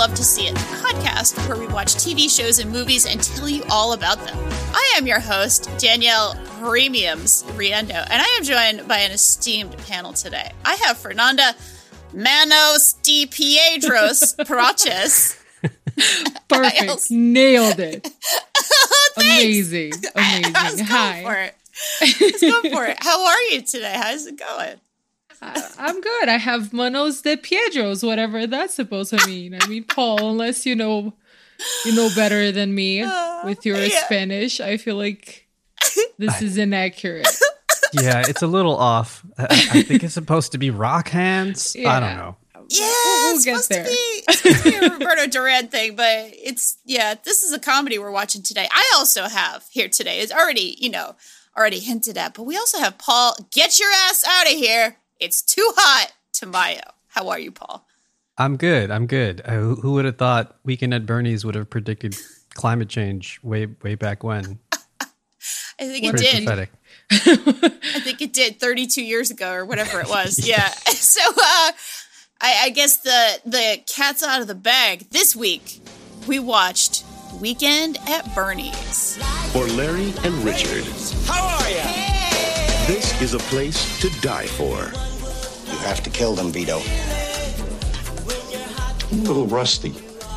Love to See It, the podcast where we watch TV shows and movies and tell you all about them. I am your host, Danielle Premiums Riendo, and I am joined by an esteemed panel today. I have Fernanda Manos de Piedros Paraches. Perfect. Nailed it. Amazing. Amazing. Hi. Let's go for it. How are you today? How's it going? I'm good. I have Manos de Piedros, whatever that's supposed to mean. I mean, Paul, unless you know better than me with your Spanish, I feel like this is inaccurate. Yeah, it's a little off. I think it's supposed to be rock hands. Yeah. I don't know. Yeah, we'll get there. It's supposed to be a Roberto Duran thing, but this is a comedy we're watching today. I also have here today, it's already, already hinted at, but we also have Paul, get your ass out of here. It's too hot, Tamayo. How are you, Paul? I'm good. Who would have thought Weekend at Bernie's would have predicted climate change way back when? I think it did. Pathetic. I think it did 32 years ago or whatever it was. Yeah. So I guess the cat's out of the bag. This week, we watched Weekend at Bernie's. For Larry and Richard. How are ya? Hey. This is a place to die for. You have to kill them, Vito. I'm a little rusty,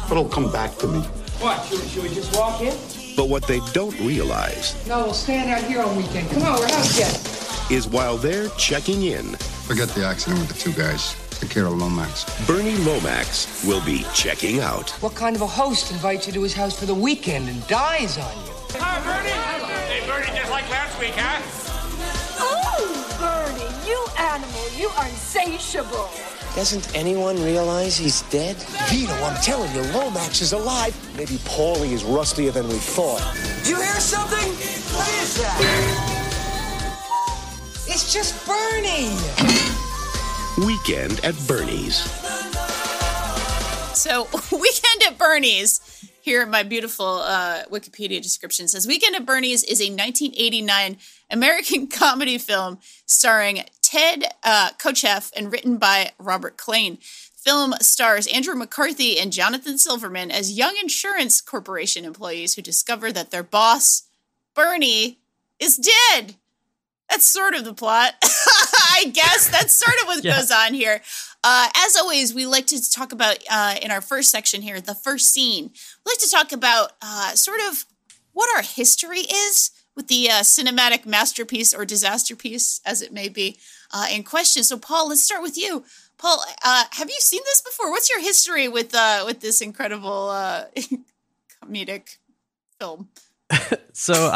but it'll come back to me. What? Should we just walk in? But what they don't realize... No, we'll stand out here all weekend. Come on, we're out yet. ...is while they're checking in... Forget the accident with the two guys. Take care of Lomax. Bernie Lomax will be checking out. What kind of a host invites you to his house for the weekend and dies on you? Hi, Bernie! Hey, Bernie, just like last week, huh? Bernie, you animal, you are insatiable. Doesn't anyone realize he's dead? Vito, I'm telling you, Lomax is alive. Maybe Paulie is rustier than we thought. Do you hear something? What is that? It's just Bernie. Weekend at Bernie's. So, Weekend at Bernie's, here in my beautiful Wikipedia description, says, Weekend at Bernie's is a 1989 American comedy film starring Ted Kotcheff and written by Robert Klain. Film stars Andrew McCarthy and Jonathan Silverman as young insurance corporation employees who discover that their boss, Bernie, is dead. That's sort of the plot. I guess that's sort of what goes on here. As always, we like to talk about, in our first section here, the first scene. We like to talk about sort of what our history is with the cinematic masterpiece or disaster piece, as it may be, in question. So, Paul, let's start with you. Paul, have you seen this before? What's your history with this incredible comedic film? So,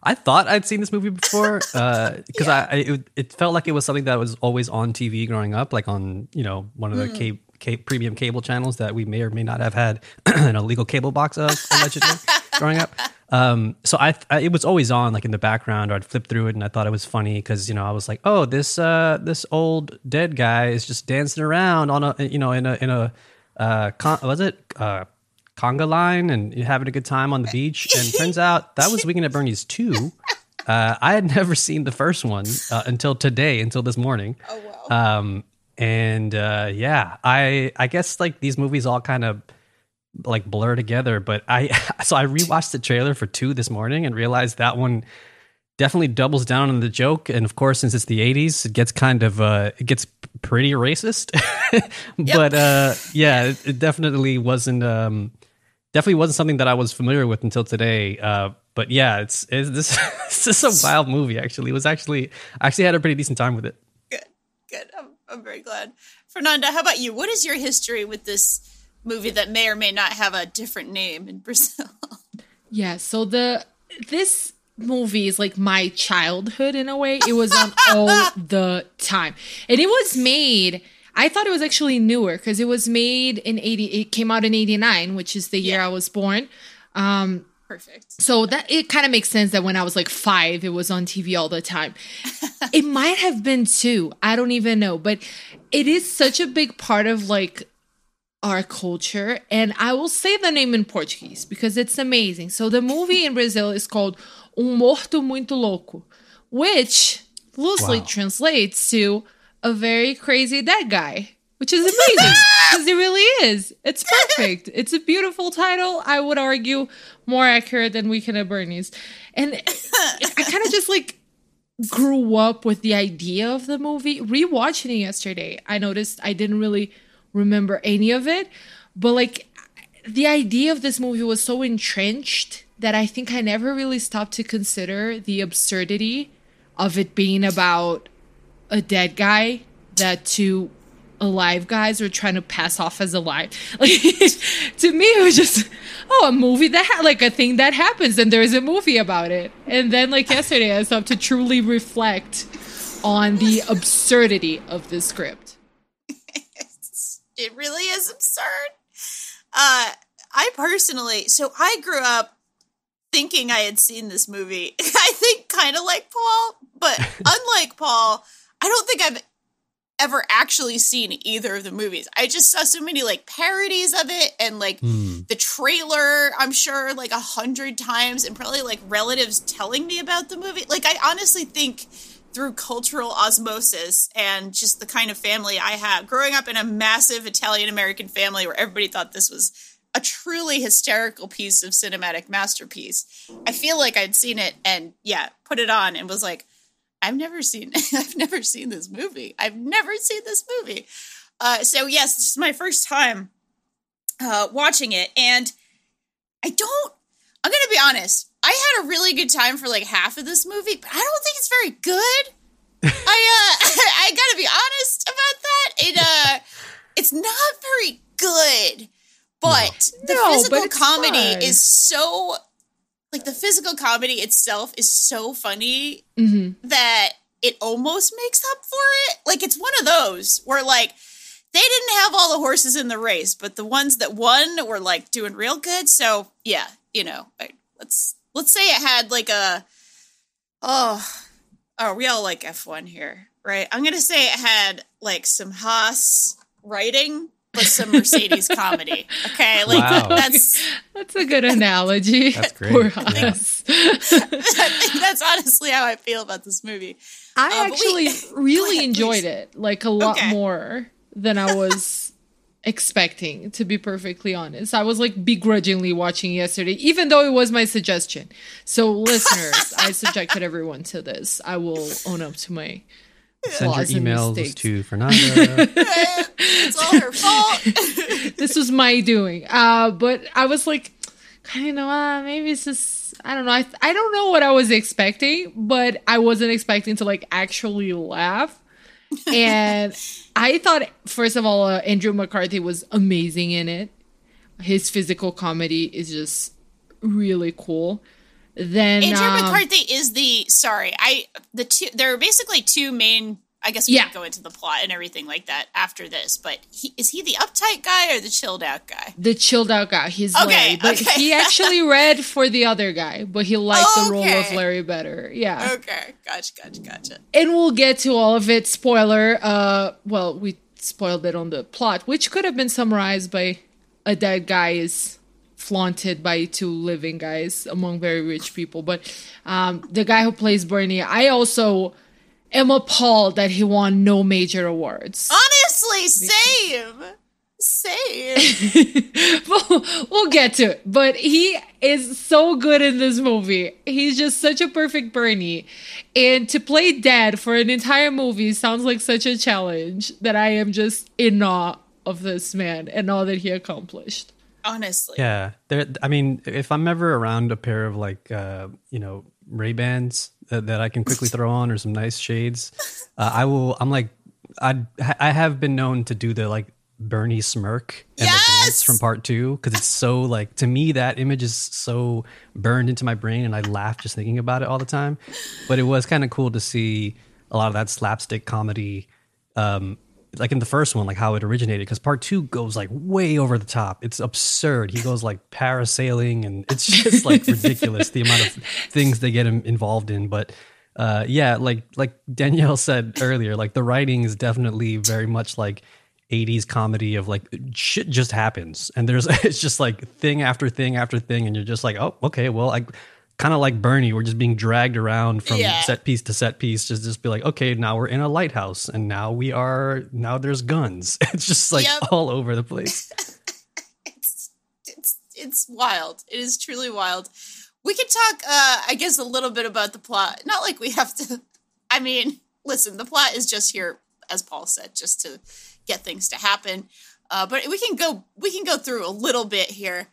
I thought I'd seen this movie before because it felt like it was something that was always on TV growing up, like on one of the premium cable channels that we may or may not have had an illegal cable box of, allegedly, growing up. So I it was always on, like in the background, or I'd flip through it and I thought it was funny because I was like, oh, this old dead guy is just dancing around on a conga line and having a good time on the beach. And turns out that was Weekend at Bernie's 2. I had never seen the first one until this morning. Oh, wow. I guess like these movies all kind of like blur together, but I rewatched the trailer for 2 this morning and realized that one definitely doubles down on the joke. And of course, since it's the 80s, it gets kind of, it gets pretty racist, but it definitely wasn't something that I was familiar with until today. But yeah, it's this, it's just a wild movie. Actually, I had a pretty decent time with it. Good. I'm very glad. Fernanda, how about you? What is your history with this movie that may or may not have a different name in Brazil? Yeah, so this movie is like my childhood in a way. It was on all the time. And it was made, I thought it was actually newer because it was made in it came out in 89, which is the year I was born. Perfect. So that it kind of makes sense that when I was like 5, it was on TV all the time. It might have been 2. I don't even know. But it is such a big part of like our culture. And I will say the name in Portuguese because it's amazing. So the movie in Brazil is called Morto Muito Louco, which loosely translates to a very crazy dead guy, which is amazing. because it really is. It's perfect. It's a beautiful title. I would argue more accurate than Weekend at Bernie's. And I kind of just like grew up with the idea of the movie. Rewatching it yesterday, I noticed I didn't really remember any of it. But like the idea of this movie was so entrenched that I think I never really stopped to consider the absurdity of it being about a dead guy that two alive guys were trying to pass off as alive. Like, to me, it was just, a movie that had like a thing that happens and there is a movie about it. And then like yesterday, I stopped to truly reflect on the absurdity of this script. It really is absurd. I personally, so I grew up thinking I had seen this movie. I think kind of like Paul, but unlike Paul, I don't think I've ever actually seen either of the movies. I just saw so many like parodies of it and like the trailer, I'm sure like 100 times, and probably like relatives telling me about the movie. Like I honestly think through cultural osmosis and just the kind of family I have, growing up in a massive Italian-American family where everybody thought this was a truly hysterical piece of cinematic masterpiece, I feel like I'd seen it and put it on and was like, I've never seen this movie. So yes, this is my first time watching it. And I'm going to be honest. I had a really good time for like half of this movie, but I don't think it's very good. I got to be honest about that. It's not very good, but the physical comedy itself is so funny that it almost makes up for it. Like, it's one of those where, like, they didn't have all the horses in the race, but the ones that won were, like, doing real good. So, let's say it had, like, we all like F1 here, right? I'm going to say it had, like, some Haas writing, but some Mercedes comedy. Okay. Like that's a good analogy. That's great. For us. That's honestly how I feel about this movie. I really enjoyed it like a lot more than I was expecting, to be perfectly honest. I was like begrudgingly watching yesterday, even though it was my suggestion. So listeners, I subjected everyone to this. I will own up to my Send your emails to Fernanda. It's all her fault. This was my doing. But I was like, maybe it's just, I don't know. I don't know what I was expecting, but I wasn't expecting to like actually laugh. And I thought, first of all, Andrew McCarthy was amazing in it. His physical comedy is just really cool. Then Andrew McCarthy is there are basically two main, I guess we can go into the plot and everything like that after this, but is he the uptight guy or the chilled out guy? The chilled out guy, he's Larry, but he actually read for the other guy, but he liked the role of Larry better. Yeah. Okay. Gotcha. And we'll get to all of it. Spoiler. We spoiled it on the plot, which could have been summarized by a dead guy is flaunted by two living guys among very rich people. But the guy who plays Bernie, I also am appalled that he won no major awards. Honestly, same. We'll get to it. But he is so good in this movie. He's just such a perfect Bernie. And to play dad for an entire movie sounds like such a challenge that I am just in awe of this man and all that he accomplished. Honestly. Yeah. If I'm ever around a pair of like, Ray-Bans that I can quickly throw on or some nice shades, I have been known to do the like Bernie smirk and the dance from part 2. Cause it's so like, to me, that image is so burned into my brain and I laugh just thinking about it all the time. But it was kind of cool to see a lot of that slapstick comedy, like in the first one, like how it originated, because part 2 goes like way over the top. It's absurd. He goes like parasailing and it's just like ridiculous the amount of things they get him involved in. But like Danielle said earlier, like the writing is definitely very much like 80s comedy of like shit just happens. And it's just like thing after thing after thing. And you're just like, oh, okay, well, I kind of like Bernie, we're just being dragged around from set piece to set piece. Just be like, okay, now we're in a lighthouse and now there's guns. It's just like all over the place. It's wild. It is truly wild. We could talk, I guess, a little bit about the plot. Not like we have to. I mean, listen, the plot is just here, as Paul said, just to get things to happen. But we can go through a little bit here.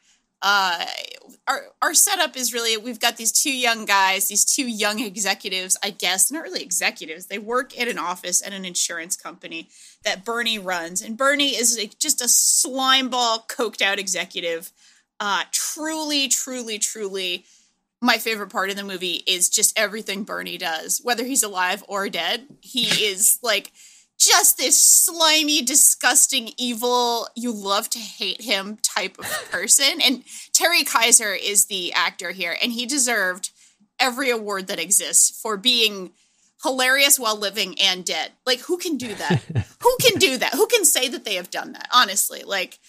Our setup is really, we've got these two young guys, these two young executives, I guess, not really executives. They work at an office at an insurance company that Bernie runs. And Bernie is like just a slimeball, coked out executive. Truly, my favorite part of the movie is just everything Bernie does, whether he's alive or dead. He is like just this slimy, disgusting, evil, you love to hate him type of person. And Terry Kiser is the actor here, and he deserved every award that exists for being hilarious while living and dead. Like, who can do that? Who can do that? Who can say that they have done that? Honestly, like...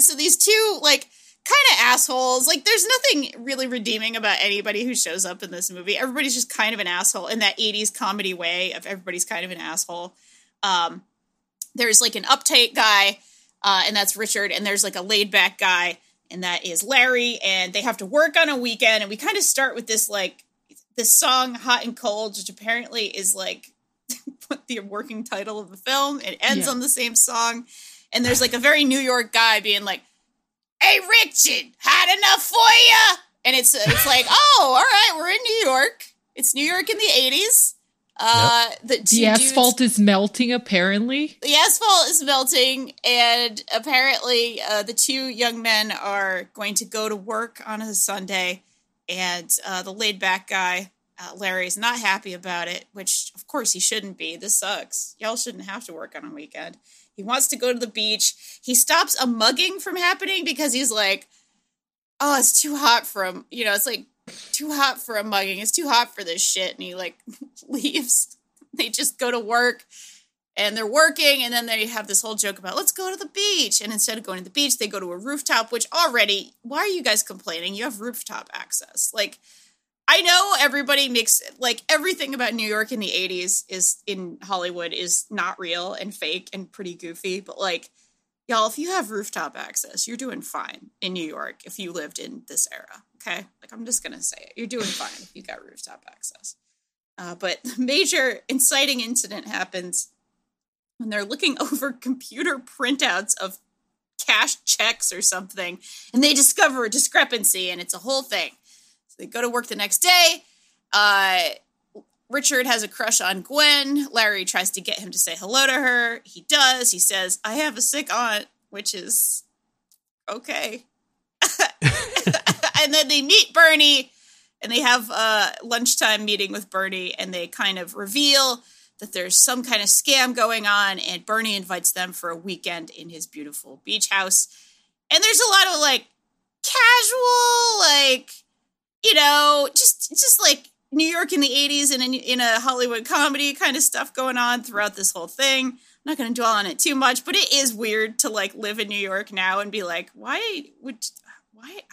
So these two, like, kind of assholes, like, there's nothing really redeeming about anybody who shows up in this movie. Everybody's just kind of an asshole in that 80s comedy way of everybody's kind of an asshole. There's, like, an uptight guy, and that's Richard, and there's, like, a laid-back guy, and that is Larry, and they have to work on a weekend, and we kind of start with this, like, this song, Hot and Cold, which apparently is, like, the working title of the film. It ends on the same song. And there's, like, a very New York guy being like, hey, Richard, hot enough for ya? And it's like, oh, all right, we're in New York. It's New York in the 80s. The asphalt is melting, apparently. The asphalt is melting, and apparently the two young men are going to go to work on a Sunday, and the laid-back guy, Larry's not happy about it, which, of course, he shouldn't be. This sucks. Y'all shouldn't have to work on a weekend. He wants to go to the beach. He stops a mugging from happening because he's like, oh, it's too hot for him. You know, it's like too hot for a mugging. It's too hot for this shit. And he like leaves. They just go to work and they're working. And then they have this whole joke about let's go to the beach. And instead of going to the beach, they go to a rooftop, which already, why are you guys complaining? You have rooftop access. Like, I know everybody makes, like, everything about New York in the 80s is in Hollywood is not real and fake and pretty goofy. But, like, y'all, if you have rooftop access, you're doing fine in New York if you lived in this era. Okay? Like, I'm just going to say it. You're doing fine if you got rooftop access. But the major inciting incident happens when they're looking over computer printouts of cash checks or something. And they discover a discrepancy and it's a whole thing. They go to work the next day. Richard has a crush on Gwen. Larry tries to get him to say hello to her. He does. He says, I have a sick aunt, which is okay. And then they meet Bernie and they have a lunchtime meeting with Bernie and they kind of reveal that there's some kind of scam going on. And Bernie invites them for a weekend in his beautiful beach house. And there's a lot of like casual, like, you know, just like New York in the 80s and in a Hollywood comedy kind of stuff going on throughout this whole thing. I'm not going to dwell on it too much, but it is weird to like live in New York now and be like, why?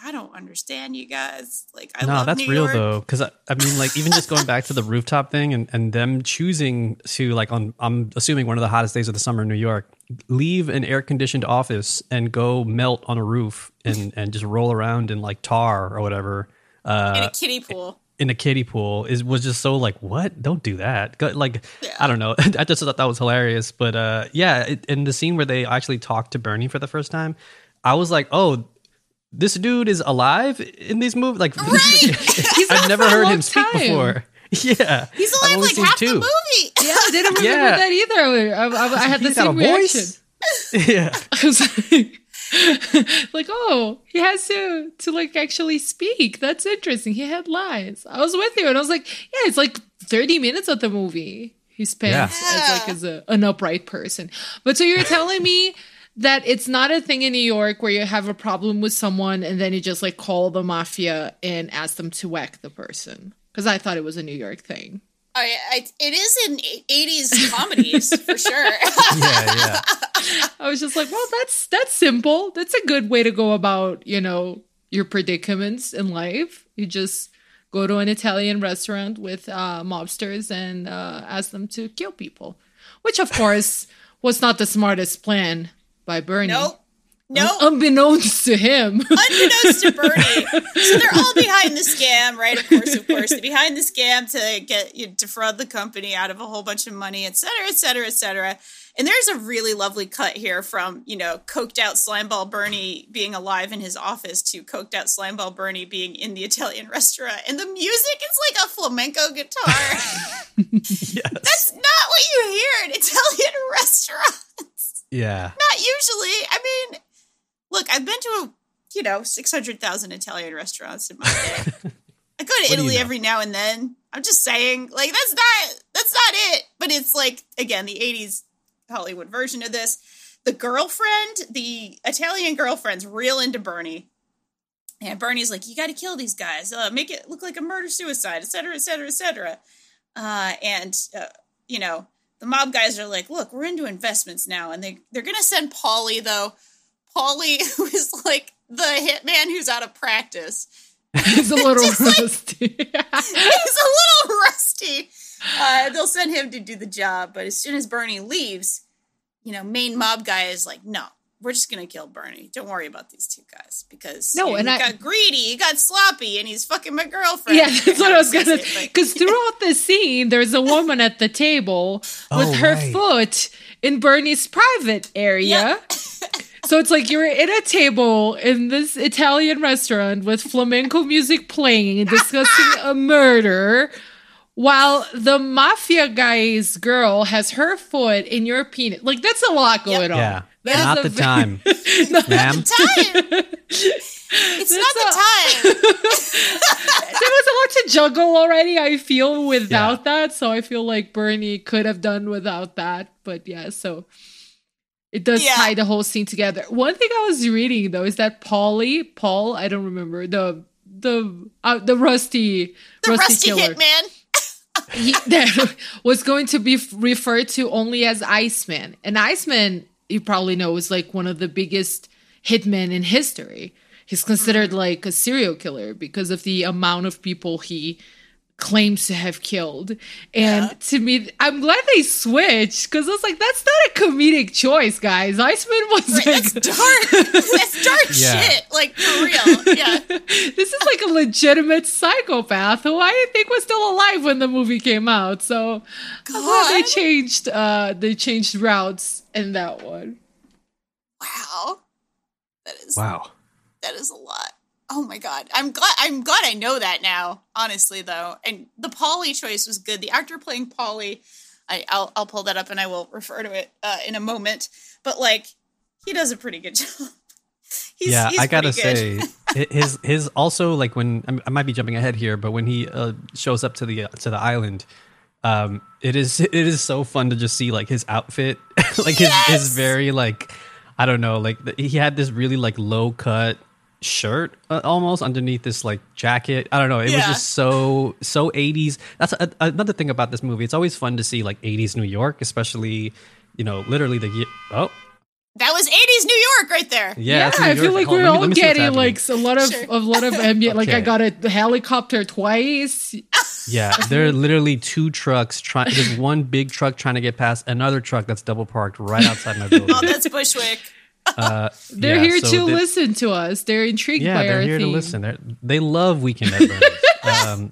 I don't understand you guys. Like, I love New York. No, that's real though. Cause I mean, like even just going back to the rooftop thing and them choosing to like, I'm assuming one of the hottest days of the summer in New York, leave an air conditioned office and go melt on a roof and just roll around in like tar or whatever. In a kiddie pool was just so like, what? Don't do that. Like, yeah. I don't know. I just thought that was hilarious. But in the scene where they actually talked to Bernie for the first time, I was like, oh, this dude is alive in these movies. Like, right? I've never heard him speak before. Yeah, he's alive like half the movie. Yeah, I didn't remember that either. I had the same reaction. Yeah, I was like. Like, oh, he has to like actually speak. That's interesting. He had lines. I was with you and I was like, yeah, it's like 30 minutes of the movie he spends as an upright person. But so you're telling me that it's not a thing in New York where you have a problem with someone and then you just like call the mafia and ask them to whack the person? Because I thought it was a New York thing. It is in 80s comedies for sure. I was just like, well, that's simple. That's a good way to go about, you know, your predicaments in life. You just go to an Italian restaurant with mobsters and ask them to kill people, which of course was not the smartest plan by Bernie. No, unbeknownst to him. Unbeknownst to Bernie. So they're all behind the scam, right? Of course. They're behind the scam to get you defraud the company out of a whole bunch of money, et cetera, et cetera, et cetera. And there's a really lovely cut here from, you know, coked out slimeball Bernie being alive in his office to coked out slimeball Bernie being in the Italian restaurant. And the music is like a flamenco guitar. Yes. That's not what you hear in Italian restaurants. Yeah. Not usually. I mean, look, I've been to, 600,000 Italian restaurants in my day. I go to Italy every now and then. I'm just saying, like, that's not it. But it's like, again, the 80s Hollywood version of this. The girlfriend, the Italian girlfriend's real into Bernie. And Bernie's like, you got to kill these guys. Make it look like a murder-suicide, et cetera, et cetera, et cetera. The mob guys are like, look, we're into investments now. And they're going to send Paulie, though. Paulie, who is like the hitman who's out of practice. He's a little rusty. They'll send him to do the job. But as soon as Bernie leaves, main mob guy is like, no, we're just going to kill Bernie. Don't worry about these two guys because got greedy, he got sloppy, and he's fucking my girlfriend. Yeah, that's what I was going to say. Because throughout the scene, there's a woman at the table with her foot in Bernie's private area. Yep. So it's like you're at a table in this Italian restaurant with flamenco music playing, discussing a murder, while the mafia guy's girl has her foot in your penis. Like, that's a lot going on. Yeah. Not the time, ma'am. It's not the time. There was a lot to juggle already, I feel, without that. So I feel like Bernie could have done without that. But yeah, so... it does tie the whole scene together. One thing I was reading, though, is that Paul, I don't remember, the rusty killer, hitman, that was going to be referred to only as Iceman. And Iceman, you probably know, is like one of the biggest hitmen in history. He's considered like a serial killer because of the amount of people he claims to have killed. And to me, I'm glad they switched, because I was like, that's not a comedic choice, guys. Iceman was that's dark. That's dark shit. Like, for real. Yeah. This is like a legitimate psychopath who I think was still alive when the movie came out. So I'm glad they changed routes in that one. Wow. That is a lot. Oh my God. I'm glad I know that now, honestly, though. And the Paulie choice was good. The actor playing Paulie, I'll pull that up and I will refer to it in a moment. But like, he does a pretty good job. He's I gotta say, his also, like, when I might be jumping ahead here, but when he shows up to the island, it is so fun to just see like his outfit, like his very, like, I don't know, like he had this really like low cut shirt almost underneath this like jacket. I don't know, it was just so 80s. That's another thing about this movie. It's always fun to see like 80s New York, especially literally the year. Oh, that was 80s New York right there. Yeah I feel like we're all getting like a lot of ambient. Okay. Like I got a helicopter twice. Yeah, there are literally two trucks there's one big truck trying to get past another truck that's double parked right outside my building. Oh, that's Bushwick. They're here to listen to us. They're intrigued by our theme. Yeah, they're here to listen. They love Weekend at Bernie's.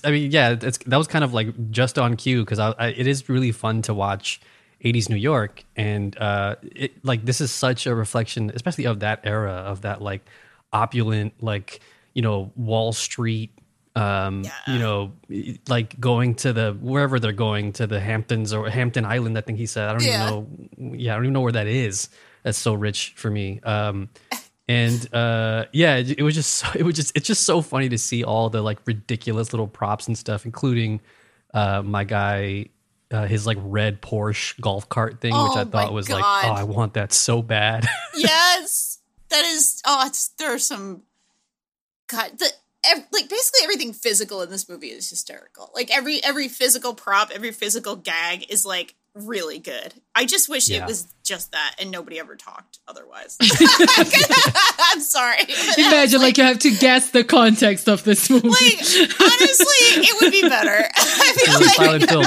That was kind of like just on cue, because it is really fun to watch 80s New York, and this is such a reflection, especially of that era, of that like opulent, like, Wall Street. Like going to wherever they're going, to the Hamptons or Hampton Island, I think he said. I don't even know. Yeah, I don't even know where that is. That's so rich for me. It's just so funny to see all the like ridiculous little props and stuff, including my guy, his like red Porsche golf cart thing, which I thought was God. Like, I want that so bad. Yes, that is. There are some. God. Like basically everything physical in this movie is hysterical. Like every physical prop, every physical gag is like really good. I just wish it was just that and nobody ever talked otherwise. I'm sorry. Imagine like you have to guess the context of this movie. Like, honestly, it would be better. I feel like you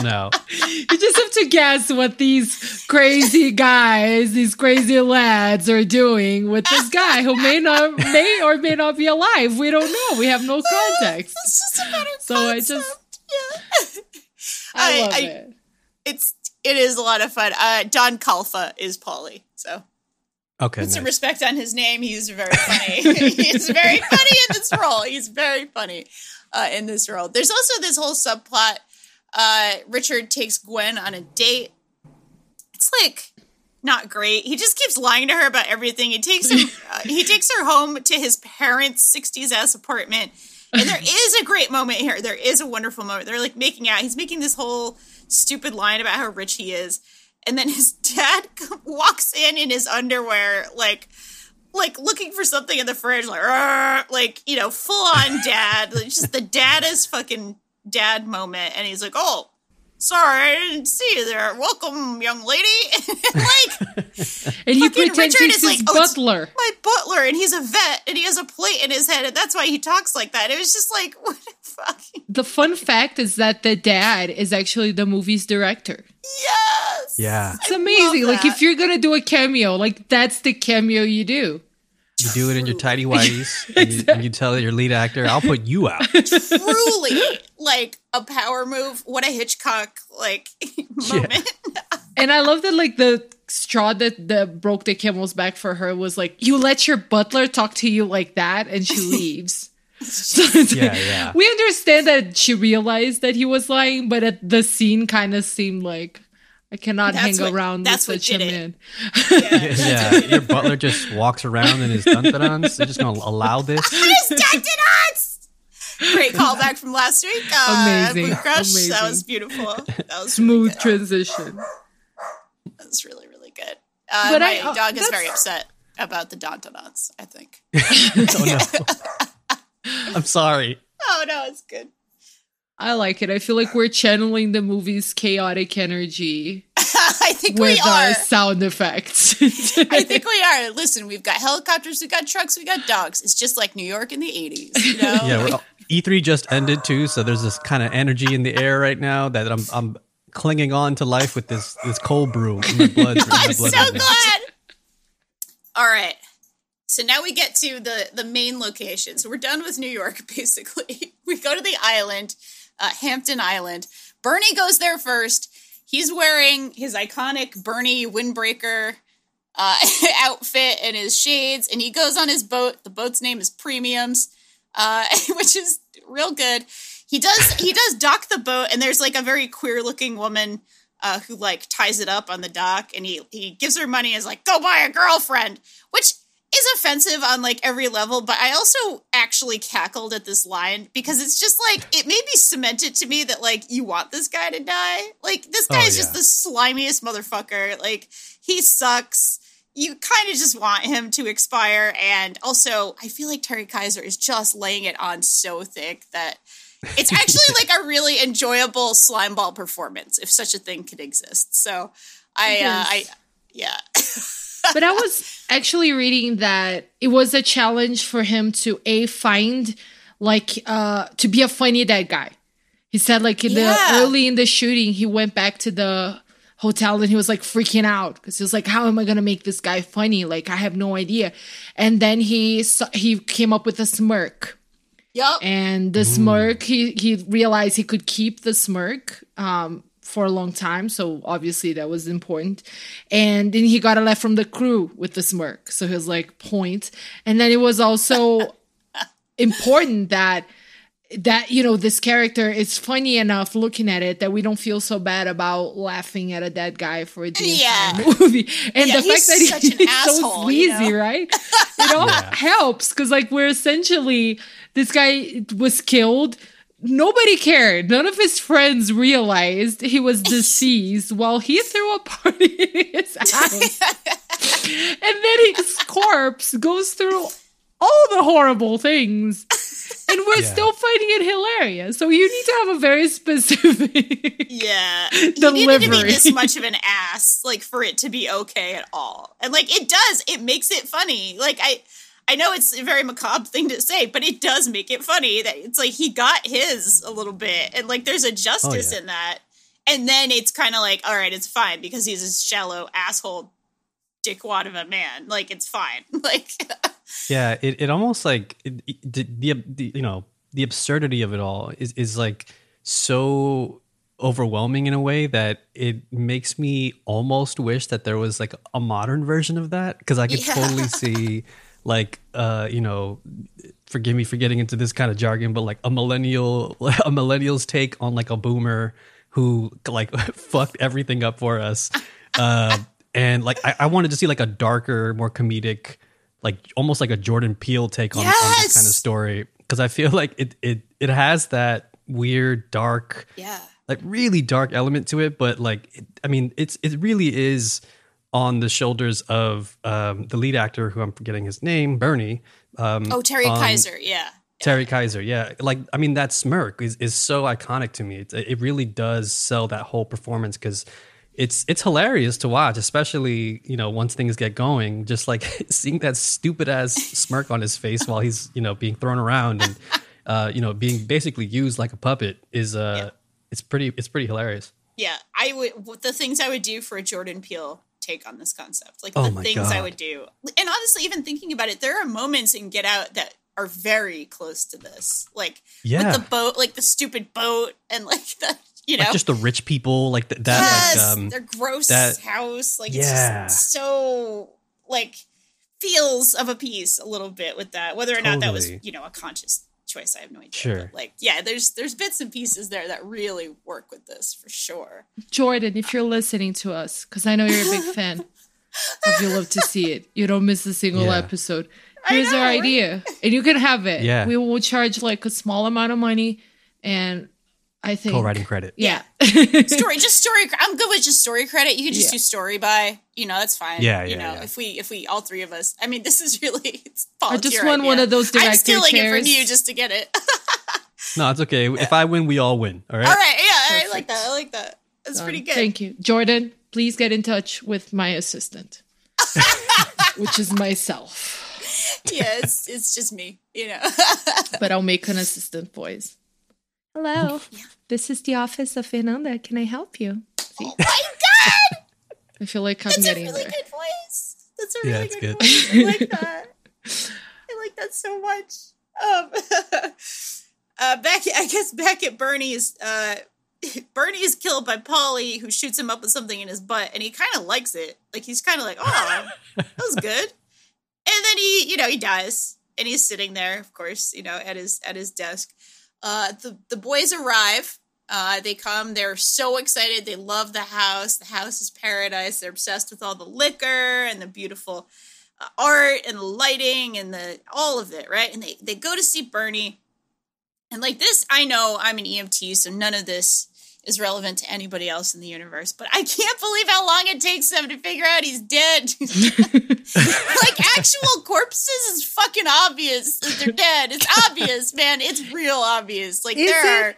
just have to guess what these crazy guys, these crazy lads are doing with this guy who may or may not be alive. We don't know. We have no context. It's just a better concept. So I love it. It is a lot of fun. Don Calfa is Paulie, so put some respect on his name. He's very funny. He's very funny in this role. He's very funny in this role. There's also this whole subplot. Richard takes Gwen on a date. It's like not great. He just keeps lying to her about everything. He takes her home to his parents' 60s ass apartment. And there is a great moment here. There is a wonderful moment. They're like making out. He's making this whole stupid line about how rich he is, and then his dad walks in his underwear, like looking for something in the fridge, like full on dad. It's just the daddest fucking dad moment, and he's like, "Oh, sorry, I didn't see you there. Welcome, young lady." And you pretend Richard he's his butler. My butler, and he's a vet, and he has a plate in his head, and that's why he talks like that. It was just like, what the fuck? The fun fact is that the dad is actually the movie's director. Yes! Yeah. It's amazing. Like, if you're going to do a cameo, like, that's the cameo you do. You do it in your tidy whities, and you tell your lead actor, I'll put you out. Truly, like, a power move. What a Hitchcock, like, moment. Yeah. And I love that, like, the straw that broke the camel's back for her was, like, you let your butler talk to you like that, and she leaves. So yeah. We understand that she realized that he was lying, but the scene kind of seemed like... I cannot hang around with such a man. Yeah. Your butler just walks around in his dun-dun-duns. They're just going to allow this. His dun-dun-duns! Great callback from last week. Amazing. Crush. Amazing. That was beautiful. That was smooth really transition. That was really, really good. But my dog is very upset about the dun-dun-duns, I think. Oh, no. I'm sorry. Oh, no, it's good. I like it. I feel like we're channeling the movie's chaotic energy. I think we are. With our sound effects. I think we are. Listen, we've got helicopters, we've got trucks, we've got dogs. It's just like New York in the 80s, you know? Yeah, E3 just ended too, so there's this kind of energy in the air right now that I'm clinging on to life with this cold brew in my blood. I'm so glad. All right. So now we get to the main location. So we're done with New York, basically. We go to the island. Hampton Island. Bernie goes there first. He's wearing his iconic Bernie windbreaker outfit and his shades, and he goes on his boat. The boat's name is Premiums, which is real good. He does dock the boat, and there's like a very queer looking woman who like ties it up on the dock, and he gives her money and is like, go buy a girlfriend, which is offensive on like every level, but I also actually cackled at this line because it's just like, it maybe cemented to me that like, you want this guy to die. Like this guy is just the slimiest motherfucker. Like he sucks. You kind of just want him to expire. And also I feel like Terry Kiser is just laying it on so thick that it's actually like a really enjoyable slime ball performance, if such a thing could exist. So I But I was actually reading that it was a challenge for him to find like to be a funny dad guy. He said like early in the shooting, he went back to the hotel and he was like freaking out because he was like, how am I going to make this guy funny? Like I have no idea. And then he came up with a smirk. Yep. And the smirk, he realized he could keep the smirk for a long time, so obviously that was important. And then he got a laugh from the crew with the smirk, so he was like point. And then it was also important that you know this character is funny enough looking at it that we don't feel so bad about laughing at a dead guy for the entire movie. And the fact that he's asshole, so sleazy, you know? Right? It all helps because like we're essentially this guy was killed. Nobody cared. None of his friends realized he was deceased while he threw a party in his house. And then his corpse goes through all the horrible things. And we're still finding it hilarious. So you need to have a very specific delivery. You need to be this much of an ass, like, for it to be okay at all. And, like, it does. It makes it funny. Like, I know it's a very macabre thing to say, but it does make it funny that it's like he got his a little bit. And, like, there's a justice in that. And then it's kind of like, all right, it's fine because he's a shallow asshole dickwad of a man. Like, it's fine. Like, yeah, it almost like the you know, the absurdity of it all is like so overwhelming in a way that it makes me almost wish that there was like a modern version of that, because I could totally see like you know, forgive me for getting into this kind of jargon, but like a millennial's take on like a boomer who like fucked everything up for us, and like I wanted to see like a darker, more comedic, like almost like a Jordan Peele take on this kind of story, because I feel like it has that weird dark, like really dark element to it, but like it really is on the shoulders of the lead actor, who I'm forgetting his name, Bernie. Terry Kiser, Terry Kiser, Like, I mean, that smirk is so iconic to me. It really does sell that whole performance, because it's hilarious to watch, especially, you know, once things get going, just like seeing that stupid ass smirk on his face while he's, you know, being thrown around and, you know, being basically used like a puppet is, it's pretty hilarious. Yeah. The things I would do for a Jordan Peele take on this concept, like the things God. I would do. And honestly, even thinking about it, there are moments in Get Out that are very close to this, like with the boat, like the stupid boat, and like the, you know, like just the rich people, like that, like their gross house, like it's just so like feels of a piece a little bit with that. Whether or not that was, you know, a conscious choice, I have no idea. Sure, but like there's bits and pieces there that really work with this for sure. Jordan, if you're listening to us, because I know you're a big fan, you love to see it. You don't miss a single episode. Here's our idea, right? And you can have it. Yeah. We will charge like a small amount of money, and I think co-writing credit. Yeah, story. I'm good with just story credit. You can just do story by. You know, that's fine. Yeah, you know, if we all three of us. I mean, this is really. It's Paul's, I just want idea. One of those director I'm stealing chairs. It from you just to get it. No, it's okay. If I win, we all win. All right. All right. Yeah, perfect. I like that. That's pretty good. Thank you, Jordan. Please get in touch with my assistant, which is myself. Yeah, it's just me, you know. But I'll make an assistant voice. Hello, this is the office of Fernanda. Can I help you? See? Oh my God! I feel like I'm getting there. That's a really good voice. That's a really good voice. I like that. I like that so much. Back at Bernie's, Bernie is killed by Polly, who shoots him up with something in his butt, and he kind of likes it. Like, he's kind of like, oh, that was good. And then he, you know, he dies, and he's sitting there, of course, you know, at his desk. The boys arrive. They come. They're so excited. They love the house. The house is paradise. They're obsessed with all the liquor and the beautiful art and the lighting and the all of it, right? And they go to see Bernie. And like this, I know I'm an EMT, so none of this is relevant to anybody else in the universe, but I can't believe how long it takes them to figure out he's dead. Like, actual corpses is fucking obvious that they're dead. It's obvious, man. It's real obvious. Like, is there it? Are...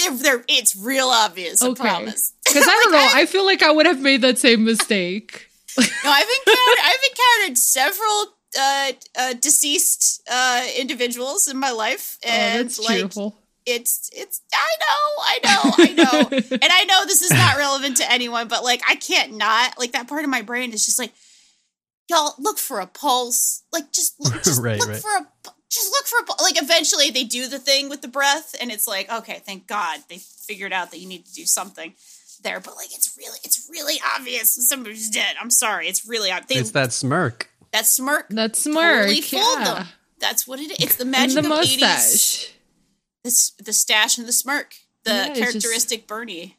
If there, it's real obvious, okay. I promise. Because I don't know. I feel like I would have made that same mistake. No, I've encountered several deceased individuals in my life. And, that's like, cheerful. It's, I know. And I know this is not relevant to anyone, but like, I can't not, like, that part of my brain is just like, y'all look for a pulse. Like, just look for a pulse. Like, eventually they do the thing with the breath, and it's like, okay, thank God they figured out that you need to do something there. But like, it's really obvious somebody's dead. I'm sorry. It's really obvious. It's that smirk. That smirk. Totally fooled them. That's what it is. It's the magic of the '80s. The stash and the smirk, the characteristic just... Bernie.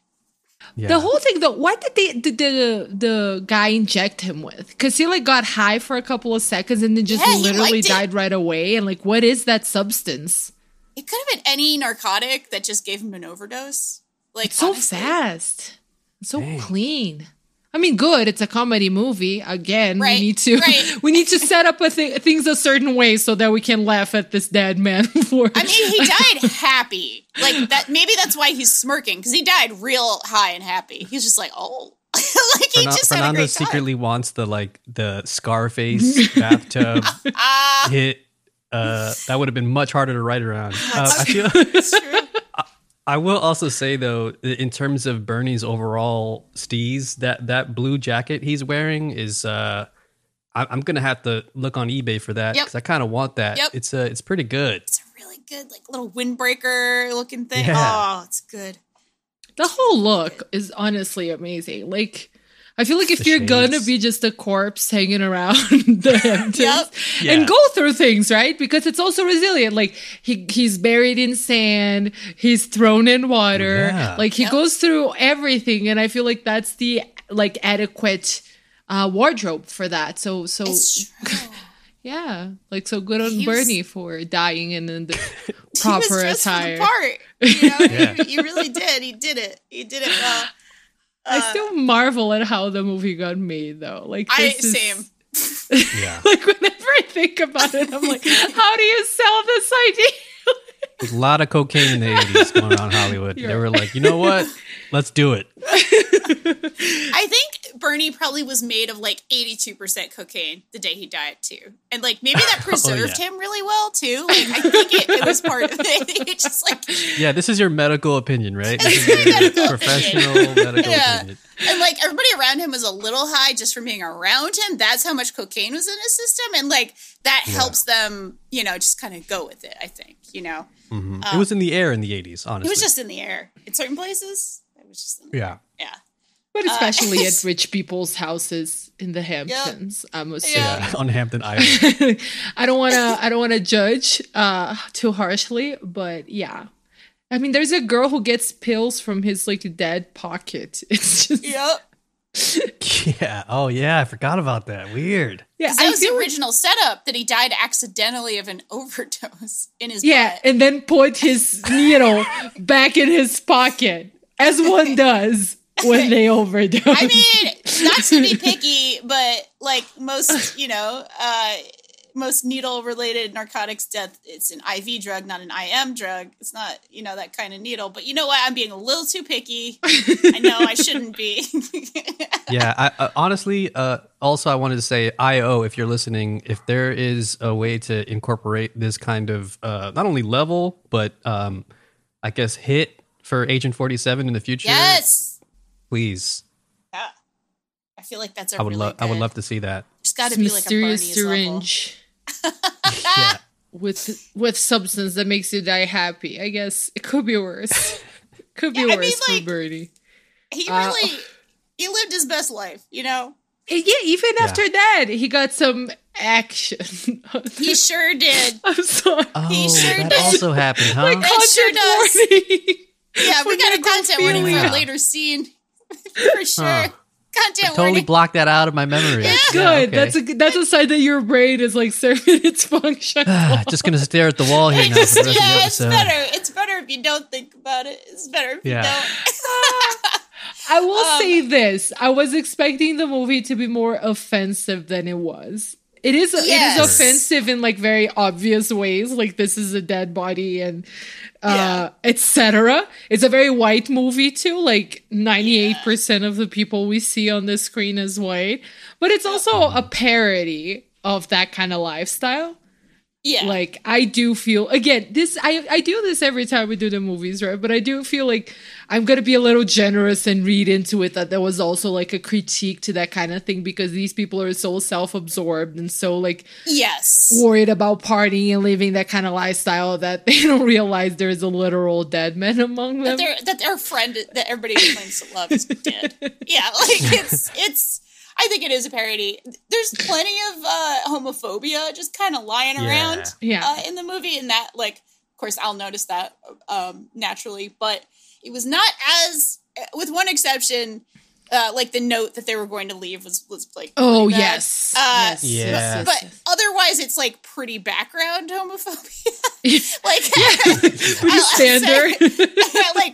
Yeah. The whole thing, though, what did the guy inject him with? Because he like got high for a couple of seconds and then just literally died right away. And like, what is that substance? It could have been any narcotic that just gave him an overdose. Like, it's so honestly, fast, it's so clean. I mean, good. It's a comedy movie. Again, right, we need to set up things a certain way so that we can laugh at this dead man. I mean, he died happy. Like that. Maybe that's why he's smirking, because he died real high and happy. He's just like, oh, like he just had a great time. Secretly wants the Scarface bathtub hit. That would have been much harder to write around. It's true. I will also say, though, in terms of Bernie's overall steez, that blue jacket he's wearing is I'm going to have to look on eBay for that, because I kind of want that. Yep. It's pretty good. It's a really good little windbreaker looking thing. Yeah. Oh, it's good. The whole look is honestly amazing. Like, I feel like if you're going to be just a corpse hanging around the Hamptons and go through things, right? Because it's also resilient. Like, he's buried in sand. He's thrown in water. Yeah. Like, he goes through everything. And I feel like that's the, adequate wardrobe for that. So it's true. Yeah. So good on Bernie for dying and in the proper attire. He was dressed for the part. You know? Yeah. He really did. He did it. He did it well. I still marvel at how the movie got made, though. Same. Yeah. Whenever I think about it, I'm like, how do you sell this idea? There's a lot of cocaine in the 80s going on in Hollywood. They were like, you know what? Let's do it. I think Bernie probably was made of 82% cocaine the day he died, too. And maybe that preserved him really well, too. I think it was part of it. It's just yeah, this is your medical opinion, right? This is your medical opinion. And everybody around him was a little high just from being around him. That's how much cocaine was in his system. And that helps them, just kind of go with it, I think, Mm-hmm. It was in the air in the 80s, honestly. It was just in the air. In certain places, it was just in the air. Yeah. But especially at rich people's houses in the Hamptons, I must say. Yeah, on Hampton Island. I don't wanna judge too harshly, but yeah. I mean, there's a girl who gets pills from his dead pocket. It's just yeah. Oh yeah, I forgot about that. Weird. Yeah, that was the original setup, that he died accidentally of an overdose in his butt. And then put his needle back in his pocket, as one does. When they overdose. I mean, not to be picky, but most, most needle-related narcotics death, it's an IV drug, not an IM drug. It's not, that kind of needle. But you know what? I'm being a little too picky. I know I shouldn't be. Yeah, I honestly, also I wanted to say, IO, if you're listening, if there is a way to incorporate this kind of, not only level, but I guess hit for Agent 47 in the future. Yes! Please. Yeah. I feel like that's a really good... I would love to see that. It's got to be mysterious a Bernie's syringe. Yeah. With substance that makes you die happy. I guess it could be worse. For Bernie. He really... He lived his best life, Yeah, even after that, he got some action. He sure did. I'm sorry. Oh, he sure did. That also happened, huh? It sure does. Yeah, we got a content warning for a later scene. For sure. Content warning. Totally blocked that out of my memory. Yeah. Good. Yeah, okay. That's a sign that your brain is serving its function. Just going to stare at the wall here now. For the rest of the episode. It's better. It's better if you don't think about it. It's better if you don't. I will say this. I was expecting the movie to be more offensive than it was. It is offensive in very obvious ways. This is a dead body and etc. It's a very white movie too. 98% of the people we see on the screen is white. But it's also a parody of that kind of lifestyle. Yeah. I do feel, again, this, I do this every time we do the movies, right? But I do feel I'm going to be a little generous and read into it that there was also a critique to that kind of thing, because these people are so self-absorbed and so worried about partying and living that kind of lifestyle that they don't realize there is a literal dead man among them. That their friend that everybody claims to love is dead. Yeah. It's I think it is a parody. There's plenty of homophobia just kind of lying around in the movie. And that, of course, I'll notice that naturally. But it was not as, with one exception, the note that they were going to leave was oh, yes. Yes. But otherwise, it's, pretty background homophomophobia. Pretty standard.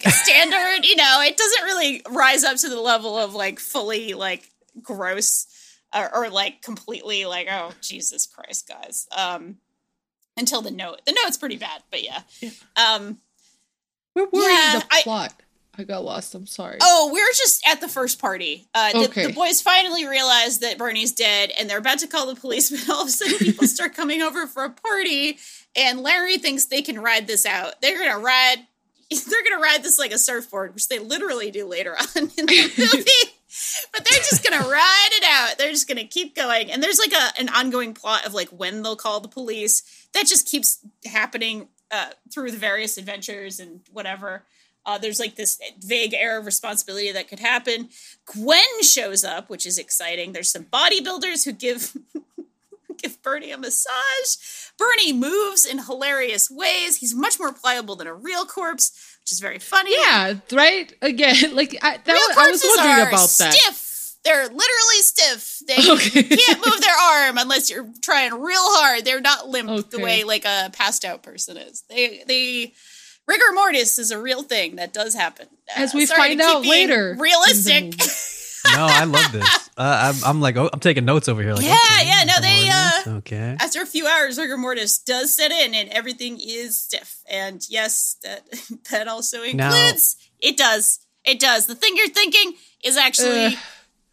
Standard, it doesn't really rise up to the level of like fully like gross or like completely like, oh, Jesus Christ, guys. Until the note. The note's pretty bad, but yeah. Where were you? The plot. I got lost. I'm sorry. Oh, we're just at the first party. Okay. The boys finally realize that Bernie's dead, and they're about to call the police, but all of a sudden people start coming over for a party, and Larry thinks they can ride this out. They're gonna ride this like a surfboard, which they literally do later on in the movie. But they're just going to ride it out. They're just going to keep going. And there's like an ongoing plot of like when they'll call the police. That just keeps happening through the various adventures and whatever. There's like this vague air of responsibility that could happen. Gwen shows up, which is exciting. There's some bodybuilders who give Bernie a massage. Bernie moves in hilarious ways. He's much more pliable than a real corpse, which is very funny. Yeah, right? Again, like I was wondering about that. Stiff. They're literally stiff. They can't move their arm unless you're trying real hard. They're not limp the way like a passed out person is. They rigor mortis is a real thing that does happen. As we find out later. Realistic. No, I love this. I'm like, I'm taking notes over here. Like, okay. After a few hours, rigor mortis does set in, and everything is stiff. And yes, that also includes. Now, it does. The thing you're thinking is actually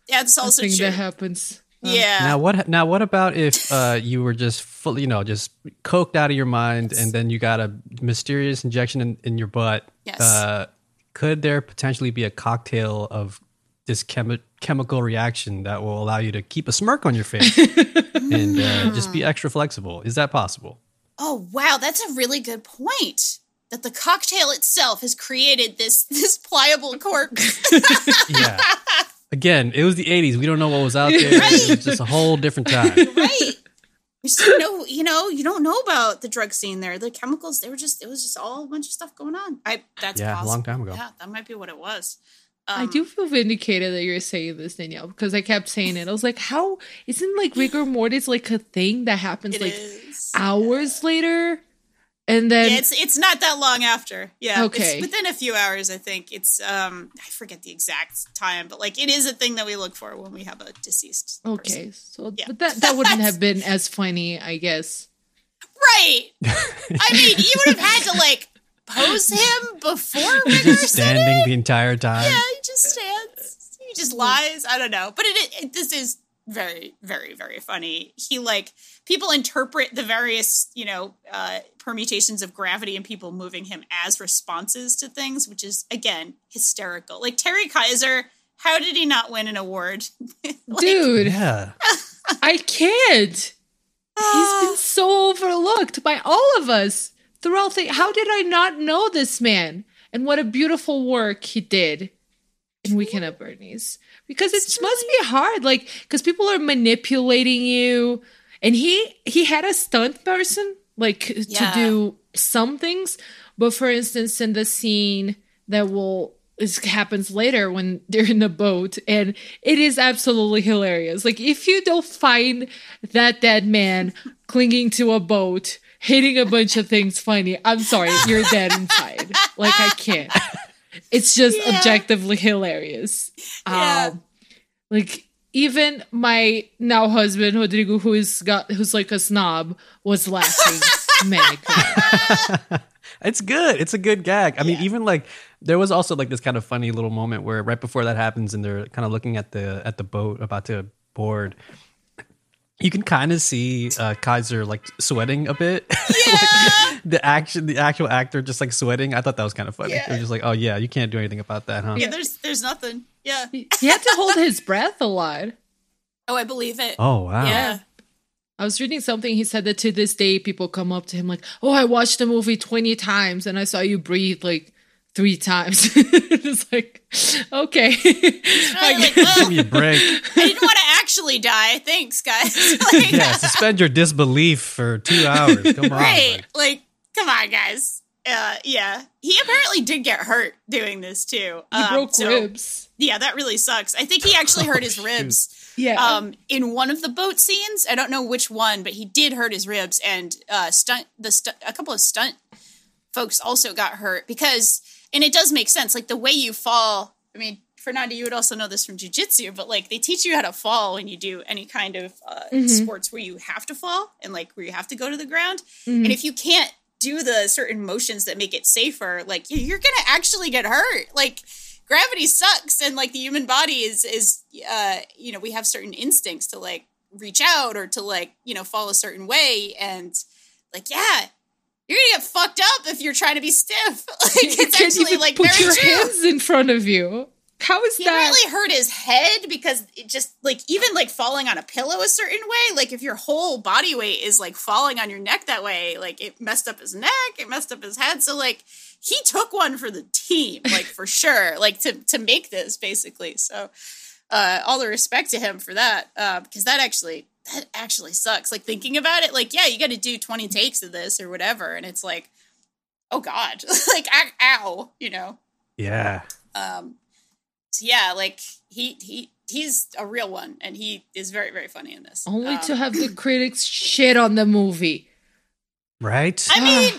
that's also true. That happens. Yeah. Now what about if you were just fully, just coked out of your mind, and then you got a mysterious injection in your butt? Yes. Could there potentially be a cocktail of this chemical reaction that will allow you to keep a smirk on your face and just be extra flexible? Is that possible? Oh, wow. That's a really good point. That the cocktail itself has created this pliable corpse. Yeah. Again, it was the 80s. We don't know what was out there. Right. It was just a whole different time. Right. You still know, you don't know about the drug scene there. The chemicals, it was just all a bunch of stuff going on. That's possible. A long time ago. Yeah, that might be what it was. I do feel vindicated that you're saying this, Danielle, because I kept saying it. I was like, how isn't like rigor mortis like a thing that happens hours later? And then it's not that long after. Yeah. Okay. It's within a few hours, I think. It's I forget the exact time, but like it is a thing that we look for when we have a deceased person. So yeah. But that wouldn't have been as funny, I guess. Right. I mean, you would have had to like pose him before rigor. Just standing the entire time. Yeah, he just stands. He just lies. I don't know. But this is very, very, very funny. He people interpret the various, permutations of gravity and people moving him as responses to things, which is, again, hysterical. Like Terry Kiser, how did he not win an award? Dude. Yeah. I can't. He's been so overlooked by all of us. Throughout how did I not know this man? And what a beautiful work he did in Weekend at Bernie's. Because it must be hard, like, because people are manipulating you. And he had a stunt person, to do some things. But for instance, in the scene that happens later when they're in the boat, and it is absolutely hilarious. Like, if you don't find that dead man clinging to a boat, hitting a bunch of things funny, I'm sorry, you're dead inside. Like, I can't. It's just objectively hilarious. Yeah. Even my now husband, Rodrigo, who's like a snob, was laughing maniacally. It's good. It's a good gag. I mean, even there was also this kind of funny little moment where right before that happens and they're kind of looking at the boat about to board. You can kind of see Kiser sweating a bit. Yeah. The actual actor just sweating. I thought that was kind of funny. Yeah. They were just oh yeah, you can't do anything about that, huh? Yeah, there's nothing. Yeah, he had to hold his breath a lot. Oh, I believe it. Oh wow. Yeah. I was reading something. He said that to this day, people come up to him I watched the movie 20 times and I saw you breathe 3 times. It's okay. Give me a break. I didn't want to actually die. Thanks, guys. Suspend your disbelief for 2 hours. Come on. Right. Come on, guys. Yeah. He apparently did get hurt doing this, too. He broke ribs. Yeah, that really sucks. I think he actually hurt his ribs. Yeah. In one of the boat scenes. I don't know which one, but he did hurt his ribs. And a couple of stunt folks also got hurt because And it does make sense. Like, the way you fall, I mean, Fernanda, you would also know this from jiu-jitsu, but, like, they teach you how to fall when you do any kind of sports where you have to fall and, like, where you have to go to the ground. Mm-hmm. And if you can't do the certain motions that make it safer, like, you're going to actually get hurt. Like, gravity sucks. And, like, the human body is you know, we have certain instincts to, like, reach out or to, like, you know, fall a certain way. And, like, yeah, you're going to get fucked up if you're trying to be stiff. Like, it's actually, like, very true. You can't even put your hands in front of you. How is that? He really hurt his head because it just, like, even, like, falling on a pillow a certain way, like, if your whole body weight is, like, falling on your neck that way, like, it messed up his neck, it messed up his head. So, like, he took one for the team, like, for sure, like, to make this, basically. So, all the respect to him for that, because that actually sucks. Like, thinking about it, like, yeah, you got to do 20 takes of this or whatever, and it's like, oh, God. Like, ow, you know? Yeah. So yeah, like, he's a real one, and he is very, very funny in this. Only to have the critics shit on the movie. Right? I mean,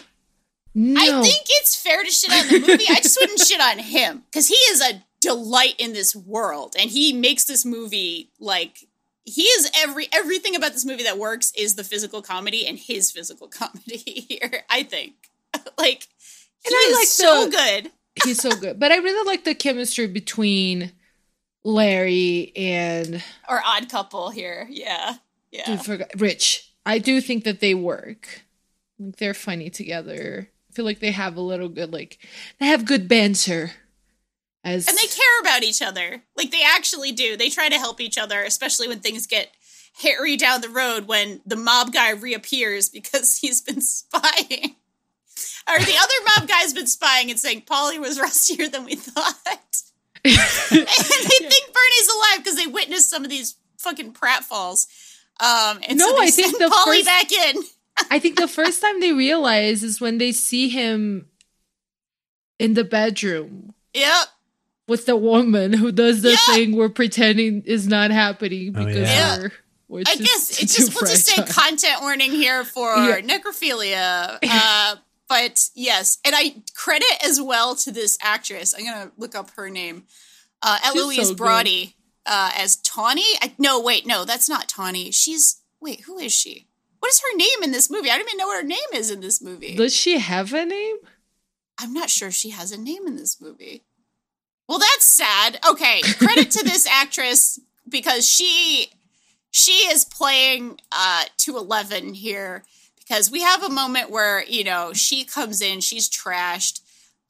no. I think it's fair to shit on the movie. I just wouldn't shit on him, because he is a delight in this world, and he makes this movie, like, he is everything about this movie that works is the physical comedy and his physical comedy here, I think. Like, good. He's so good. But I really like the chemistry between Larry and... Our odd couple here. Yeah. Yeah. Rich. I do think that they work. Like, they're funny together. I feel like they have a little good, like... They have good banter. And they care about each other. Like, they actually do. They try to help each other, especially when things get hairy down the road, when the mob guy reappears because he's been spying. Or the other mob guy's been spying and saying, Paulie was rustier than we thought. And they think Bernie's alive because they witnessed some of these fucking pratfalls. I think the Paulie first, back in. I think the first time they realize is when they see him in the bedroom. Yep. With the woman who does the thing we're pretending is not happening because we're... I guess it's just we'll just say content warning here for necrophilia. But yes, and I credit as well to this actress. I'm going to look up her name. Eloise Brody as Tawny. No, that's not Tawny. Who is she? What is her name in this movie? I don't even know what her name is in this movie. Does she have a name? I'm not sure she has a name in this movie. Well, that's sad. Okay, credit to this actress because she is playing 211 here, because we have a moment where, you know, she comes in, she's trashed,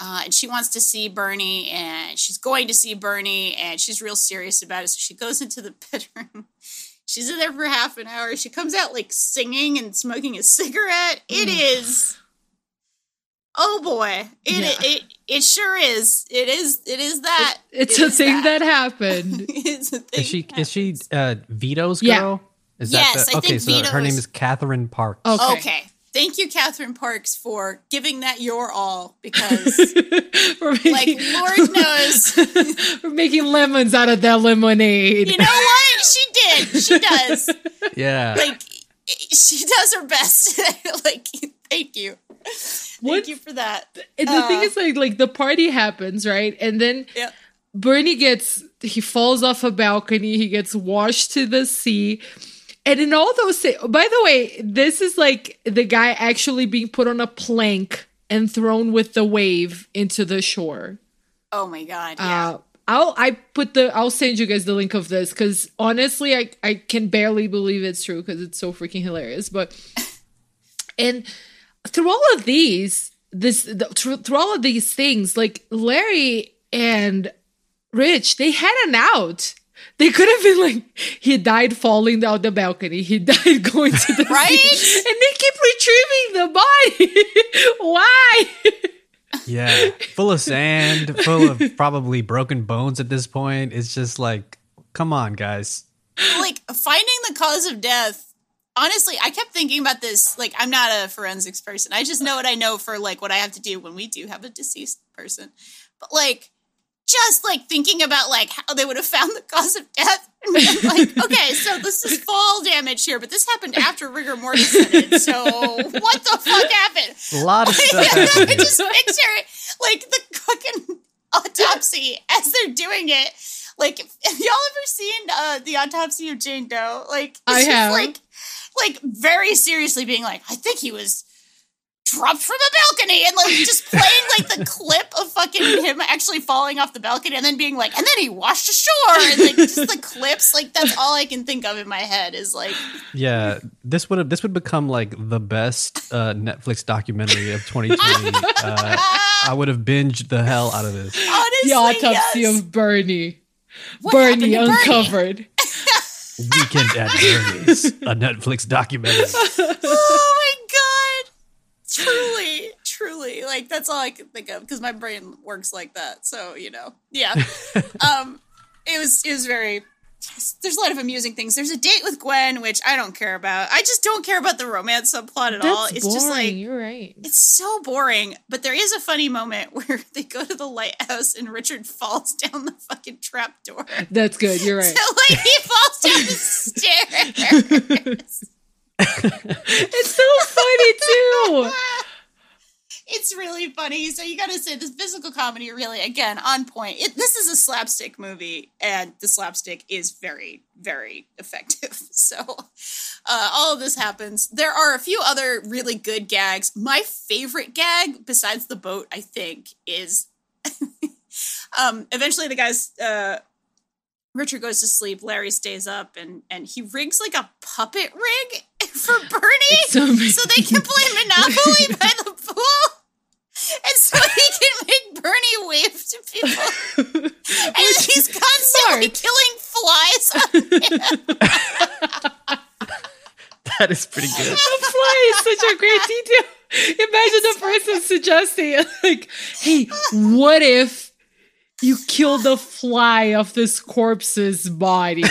and she wants to see Bernie, and she's going to see Bernie, and she's real serious about it. So she goes into the bedroom. She's in there for half an hour. She comes out, like, singing and smoking a cigarette. It is... Oh boy! It sure is. It is that. It's a thing that happened. It's a thing. Is she Vito's girl? Yeah. Is yes, that the, I okay, think so Vito's... her name is Catherine Parks. Okay. Thank you, Catherine Parks, for giving that your all, because, like, Lord knows. We're making lemons out of that lemonade. You know what? She did. She does. Yeah. Like, she does her best. Like, thank you. Thank you for that. And the thing is, like the party happens, right? And then Bernie he falls off a balcony. He gets washed to the sea. And in all those, by the way, this is like the guy actually being put on a plank and thrown with the wave into the shore. Oh my God. Yeah. I'll send you guys the link of this, because honestly, I can barely believe it's true because it's so freaking hilarious. But, and through all of these, through all of these things, like, Larry and Rich, they had an out. They could have been like, he died falling down the balcony. He died going to the right? sea. And they keep retrieving the body. Why? Yeah. Full of sand, full of probably broken bones at this point. It's just like, come on, guys. Like, finding the cause of death. Honestly, I kept thinking about this. Like, I'm not a forensics person. I just know what I know for, like, what I have to do when we do have a deceased person. But, like, just like thinking about like how they would have found the cause of death. And I'm like, okay, so this is fall damage here, but this happened after rigor mortis started. So what the fuck happened? A lot of stuff. I just picture it, like the fucking autopsy as they're doing it. Like, have y'all ever seen the autopsy of Jane Doe? Like, it's I just have. Like very seriously being like, I think he was dropped from a balcony, and like just playing like the clip of fucking him actually falling off the balcony and then being like, and then he washed ashore, and like just the clips, like that's all I can think of in my head is like, yeah, this would become like the best Netflix documentary of 2020. I would have binged the hell out of this. Honestly, the autopsy of Bernie. What Bernie uncovered. Bernie? Weekend at Bernie's, a Netflix documentary. Oh my god. Truly. Like, that's all I can think of because my brain works like that. So, you know. Yeah. It was very... There's a lot of amusing things. There's a date with Gwen, which I don't care about. I just don't care about the romance subplot at all. It's boring. Just like, you're right. It's so boring. But there is a funny moment where they go to the lighthouse and Richard falls down the fucking trapdoor. That's good. You're right. So like he falls down the stairs. It's so funny too. It's really funny. So you got to say this physical comedy really, again, on point. This is a slapstick movie, and the slapstick is very, very effective. So all of this happens. There are a few other really good gags. My favorite gag, besides the boat, I think, is eventually the guys... Richard goes to sleep, Larry stays up, and he rigs like a puppet rig for Bernie so they can play Monopoly by the pool. And so he can make Bernie wave to people. And he's constantly killing flies on him. That is pretty good. The fly is such a great detail. Imagine the person suggesting, like, hey, what if you kill the fly off this corpse's body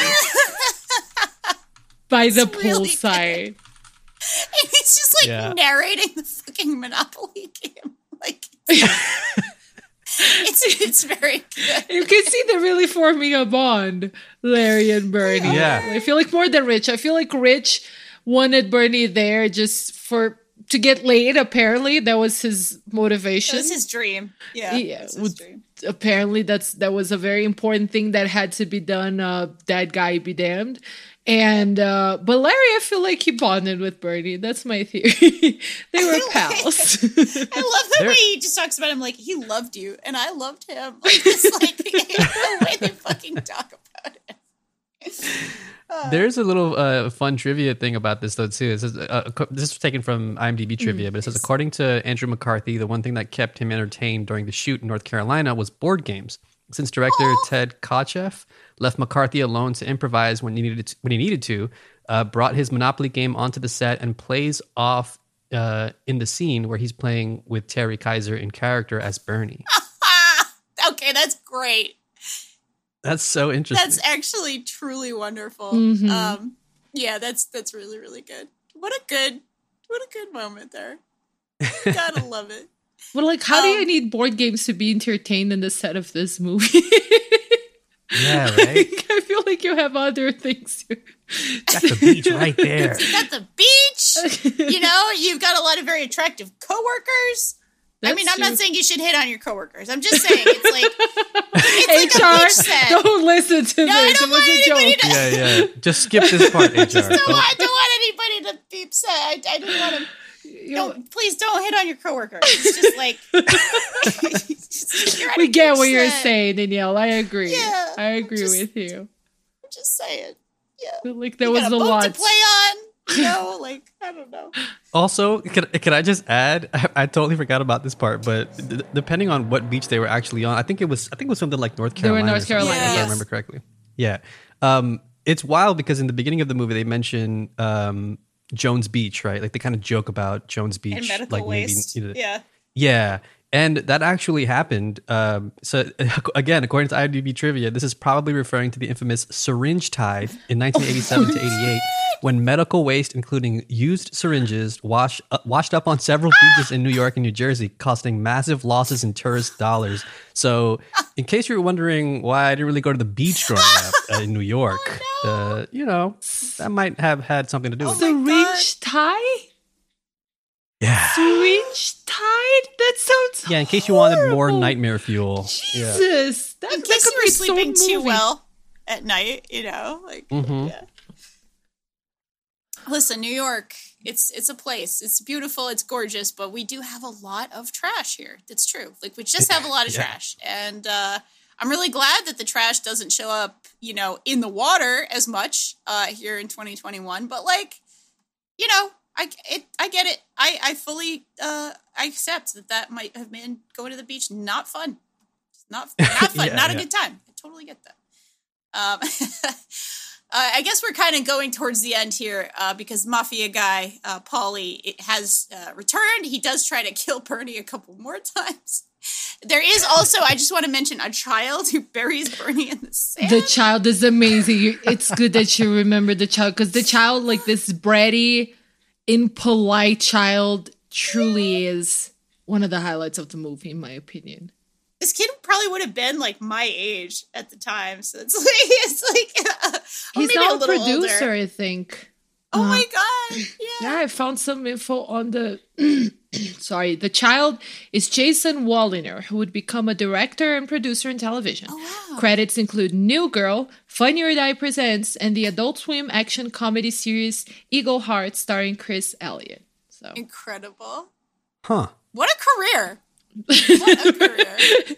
by the poolside. Really, and he's just like narrating the fucking Monopoly game. Like it's very good. You can see they're really forming a bond, Larry and Bernie. Yeah. I feel like more than Rich. I feel like Rich wanted Bernie there just to get laid, apparently. That was his motivation. It was his dream. Yeah, it was his dream. Apparently, that was a very important thing that had to be done. That guy be damned. And but Larry, I feel like he bonded with Bernie. That's my theory. They were pals. I love the way he just talks about him like he loved you and I loved him. Like, it's like the way they fucking talk about it. There's a little fun trivia thing about this, though, too. It says, this is taken from IMDb trivia, but it says, according to Andrew McCarthy, the one thing that kept him entertained during the shoot in North Carolina was board games. Since director Ted Kotcheff left McCarthy alone to improvise when he needed to, brought his Monopoly game onto the set and plays off in the scene where he's playing with Terry Kiser in character as Bernie. Okay, that's great. That's so interesting. That's actually truly wonderful. Mm-hmm. That's really, really good. What a good moment there. Gotta love it. Well, like, how do you need board games to be entertained in the set of this movie? Yeah, right? Like, I feel like you have other things. Got the beach right there. You got the beach. You know, you've got a lot of very attractive coworkers. That's true. I'm not saying you should hit on your coworkers. I'm just saying it's like HR, a beach set. Don't listen to me. It was a joke. Just skip this part, HR. I don't want anybody to be upset. I don't want them. Please don't hit on your coworkers. It's just like we get what you're saying, Danielle. I agree. Yeah, I agree with you. I'm just saying. Yeah, like there was a lot to play on. I don't know. Also, can I just add? I totally forgot about this part, but depending on what beach they were actually on, I think it was something like North Carolina. They were in North Carolina, if I remember correctly. Yeah, it's wild because in the beginning of the movie they mention Jones Beach, right? Like they kind of joke about Jones Beach, and medical like waste. Maybe, yeah. And that actually happened. So again, according to IMDb trivia, this is probably referring to the infamous syringe tide in 1987 to 88, when medical waste, including used syringes, washed up on several beaches in New York and New Jersey, costing massive losses in tourist dollars. So In case you're wondering why I didn't really go to the beach growing up in New York, you know, that might have had something to do with it. Syringe tie? Yeah. Syringe tied? That sounds horrible. In case you wanted more nightmare fuel. Jesus. Yeah. In case you were sleeping too well at night, you know? Like, yeah. Listen, New York, it's a place. It's beautiful. It's gorgeous. But we do have a lot of trash here. It's true. Like, we just have a lot of trash. And I'm really glad that the trash doesn't show up, you know, in the water as much here in 2021. But, like, you know, I get it. I fully I accept that might have been going to the beach not fun. Not fun. Not a good time. I totally get that. I guess we're kind of going towards the end here because Mafia Guy, Paulie, has returned. He does try to kill Bernie a couple more times. There is also, I just want to mention, a child who buries Bernie in the sand. The child is amazing. It's good that you remember the child because the child, like this bratty, impolite child, truly is one of the highlights of the movie, in my opinion. This kid probably would have been like my age at the time, so it's like he's now a producer, older. I think. Oh my god! Yeah, I found some info on the. Sorry, the child is Jason Walliner, who would become a director and producer in television. Oh, wow. Credits include New Girl, Funny or Die Presents, and the Adult Swim action comedy series Eagle Heart, starring Chris Elliott. So incredible! Huh? What a career! What a career.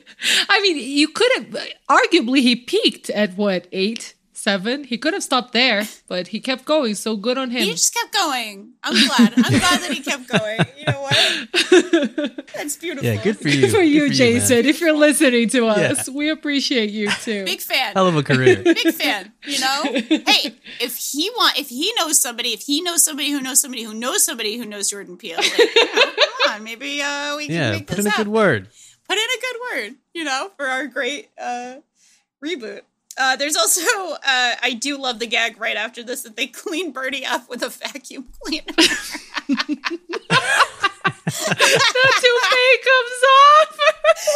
I mean, you could have arguably he peaked at 8, 7. He could have stopped there, but he kept going. So good on him. He just kept going. I'm glad that he kept going. You know what? That's beautiful. Yeah, good for you. Good for you, Jason. Man. If you're listening to us, we appreciate you too. Big fan. Hell of a career. Big fan. You know, hey, if he knows somebody who knows Jordan Peele. Like, come on, maybe we can make this up. Put in a good word. You know, for our great reboot. There's also, I do love the gag right after this that they clean Bernie up with a vacuum cleaner. The toupee comes off.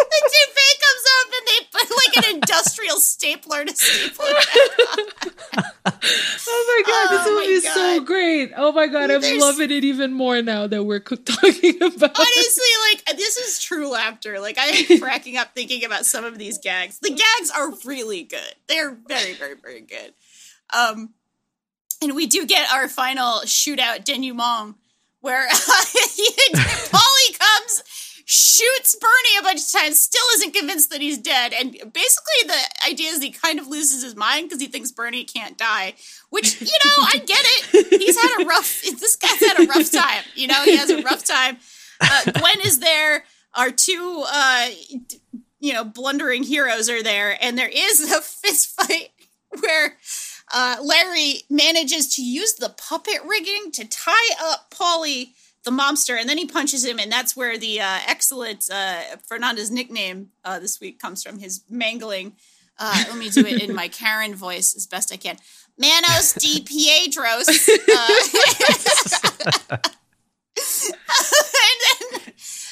The toupee comes off and they put like an industrial stapler to staple it back. Oh my god, this movie is so great. Oh my god, I'm loving it even more now that we're talking about it. Honestly, like, this is true laughter. Like, I am cracking up thinking about some of these gags. The gags are really good. They're very, very, very good. And we do get our final shootout denouement where Paulie comes, shoots Bernie a bunch of times, still isn't convinced that he's dead, and basically the idea is he kind of loses his mind because he thinks Bernie can't die, which, you know, I get it. This guy's had a rough time, you know, he has a rough time. Gwen is there, our two, you know, blundering heroes are there, and there is a fist fight where... Larry manages to use the puppet rigging to tie up Paulie, the mobster, and then he punches him, and that's where the excellent Fernanda's nickname this week comes from, his mangling. Let me do it in my Karen voice as best I can. Manos de Piedros.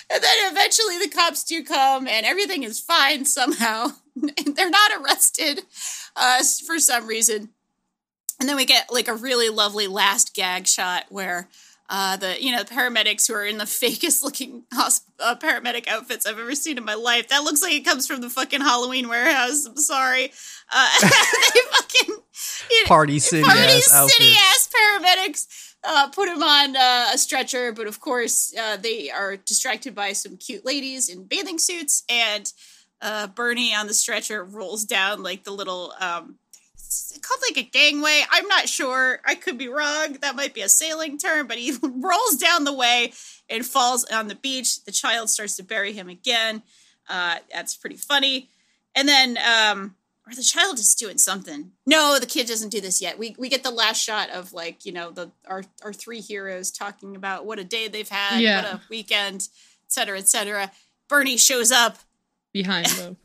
And then eventually the cops do come, and everything is fine somehow. They're not arrested for some reason. And then we get like a really lovely last gag shot where the paramedics who are in the fakest looking paramedic outfits I've ever seen in my life. That looks like it comes from the fucking Halloween warehouse. I'm sorry. They fucking party city ass paramedics put him on a stretcher. But of course they are distracted by some cute ladies in bathing suits, and Bernie on the stretcher rolls down like the little, it's called like a gangway. I'm not sure. I could be wrong. That might be a sailing term, but he rolls down the way and falls on the beach. The child starts to bury him again. That's pretty funny. And then, or the child is doing something. No, the kid doesn't do this yet. We get the last shot of like, you know, our three heroes talking about what a day they've had, what a weekend, et cetera, et cetera. Bernie shows up. Behind them.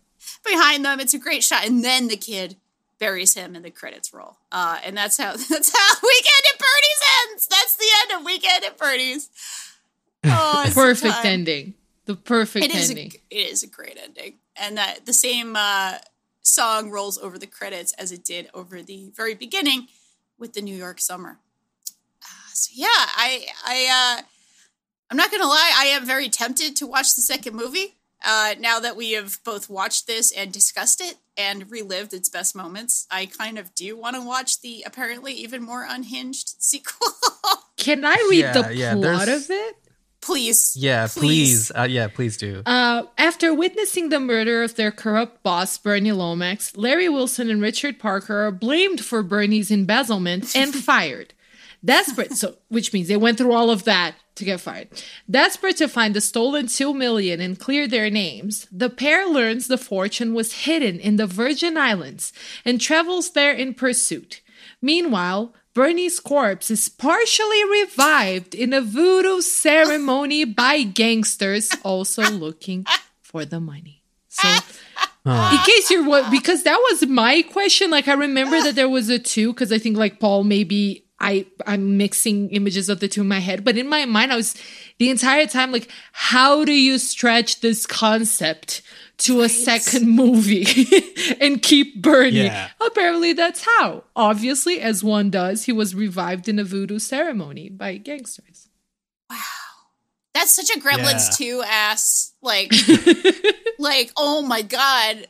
It's a great shot. And then the kid buries him and the credits roll. And that's how Weekend at Bernie's ends. That's the end of Weekend at Bernie's. Oh, perfect ending. The perfect ending. It is a great ending. And that the same song rolls over the credits as it did over the very beginning with the New York summer. I'm not going to lie. I am very tempted to watch the second movie now that we have both watched this and discussed it and relived its best moments. I kind of do want to watch the apparently even more unhinged sequel. Can I read the plot of it? Please. Yeah, please. Please do. After witnessing the murder of their corrupt boss, Bernie Lomax, Larry Wilson and Richard Parker are blamed for Bernie's embezzlement and fired. Desperate, which means they went through all of that to get fired. Desperate to find the stolen $2 million and clear their names, the pair learns the fortune was hidden in the Virgin Islands and travels there in pursuit. Meanwhile, Bernie's corpse is partially revived in a voodoo ceremony by gangsters also looking for the money. So, in case because that was my question. Like, I remember that there was a two, because I think, like, Paul, maybe I'm mixing images of the two in my head. But in my mind, I was the entire time like, how do you stretch this concept to a second movie and keep Bernie? Yeah. Apparently that's how. Obviously, as one does, he was revived in a voodoo ceremony by gangsters. Wow. That's such a Gremlins 2 ass, like, oh my God.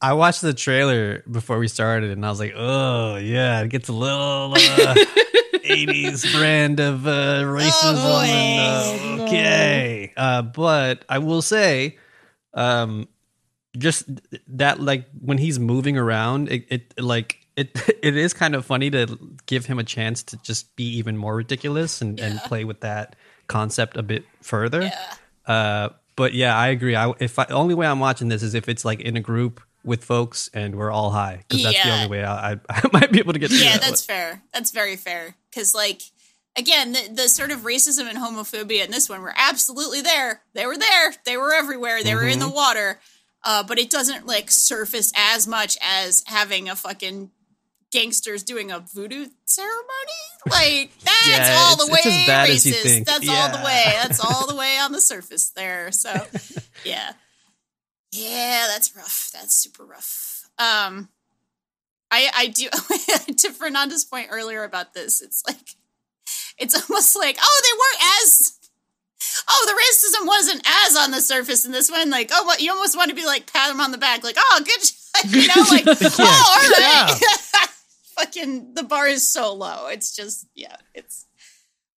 I watched the trailer before we started, and I was like, oh, yeah, it gets a little 80s brand of racism. Oh, and, okay. But I will say, just that, like, when he's moving around, it is kind of funny to give him a chance to just be even more ridiculous and play with that concept a bit further. Yeah. But, yeah, I agree. The only way I'm watching this is if it's, like, in a group with folks and we're all high, because that's the only way I might be able to get through. Yeah, that's fair. That's very fair. Because, like, again, the sort of racism and homophobia in this one were absolutely there. They were there. They were everywhere. They were in the water. But it doesn't, like, surface as much as having a fucking gangsters doing a voodoo ceremony. Like, that's all the way racist. That's all the way. That's all the way on the surface there. So, yeah. Yeah, that's rough. That's super rough. I do, to Fernanda's point earlier about this, it's like, it's almost like, the racism wasn't as on the surface in this one. Like, you almost want to be like, pat him on the back, like, oh, good job. You know, like, all right. Yeah. Fucking, the bar is so low. It's just, it's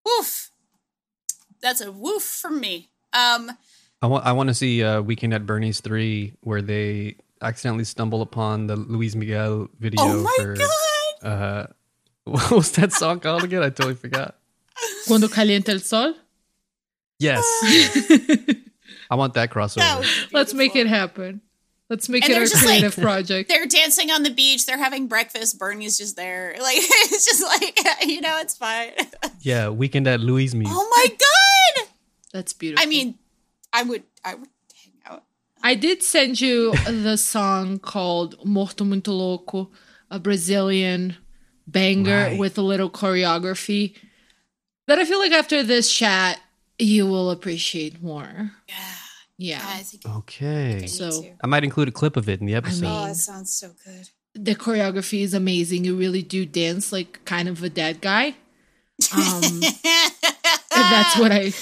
woof. That's a woof from me. I want to see Weekend at Bernie's 3, where they accidentally stumble upon the Luis Miguel video. Oh my God! What was that song called again? I totally forgot. Cuando calienta el sol? Yes. I want that crossover. Let's make it happen. Let's make it our creative project. They're dancing on the beach. They're having breakfast. Bernie's just there. Like, it's just like, it's fine. Yeah, Weekend at Luis Miguel. Oh my God! That's beautiful. I mean, I would hang out. I did send you the song called Um Morto Muito Louco, a Brazilian banger with a little choreography that I feel like after this chat, you will appreciate more. Yeah. I think so. I might include a clip of it in the episode. That sounds so good. The choreography is amazing. You really do dance like kind of a dead guy. That's what I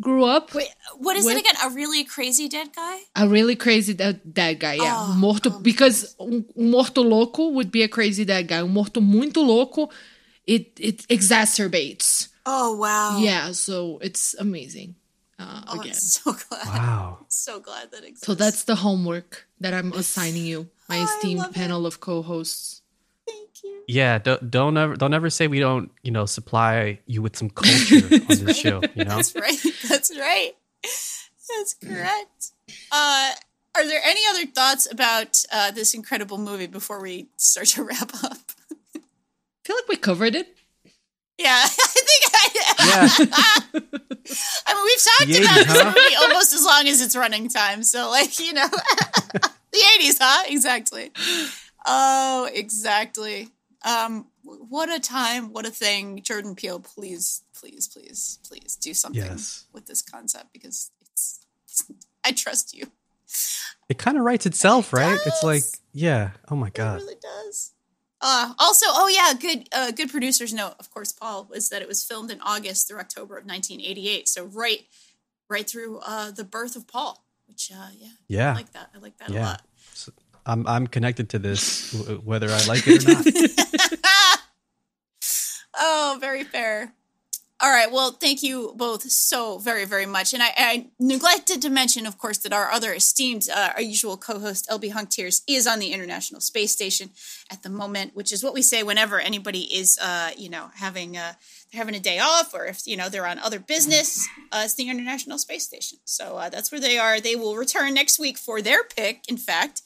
grew up. Wait, what is it again? A really crazy dead guy? A really crazy dead guy, yeah. Oh, morto, because morto louco would be a crazy dead guy. Morto muito louco, it exacerbates. Oh, wow. Yeah, so it's amazing. Again. I'm so glad. Wow. I'm so glad that exists. So that's the homework that I'm assigning you, my esteemed panel of co-hosts. Thank you. Yeah, don't ever say we don't, supply you with some culture on this show, That's right. That's right. That's correct. Are there any other thoughts about this incredible movie before we start to wrap up? I feel like we covered it. Yeah, I think we've talked about this movie almost as long as it's running time. So, like, the 80s, huh? Exactly. Oh, exactly. What a time, what a thing. Jordan Peele, please, please, please, please do something with this concept, because it's I trust you. It kind of writes itself, right? It's like, yeah. Oh my God. It really does. Also, good producer's note, of course, Paul, was that it was filmed in August through October of 1988. So right through the birth of Paul, which, I like that. I like that a lot. So I'm connected to this, whether I like it or not. Oh, very fair. All right. Well, thank you both so very, very much. And I neglected to mention, of course, that our other esteemed, our usual co-host, LB Hunktears, is on the International Space Station at the moment, which is what we say whenever anybody is, having a day off, or if, they're on other business, it's the International Space Station. So that's where they are. They will return next week for their pick, in fact.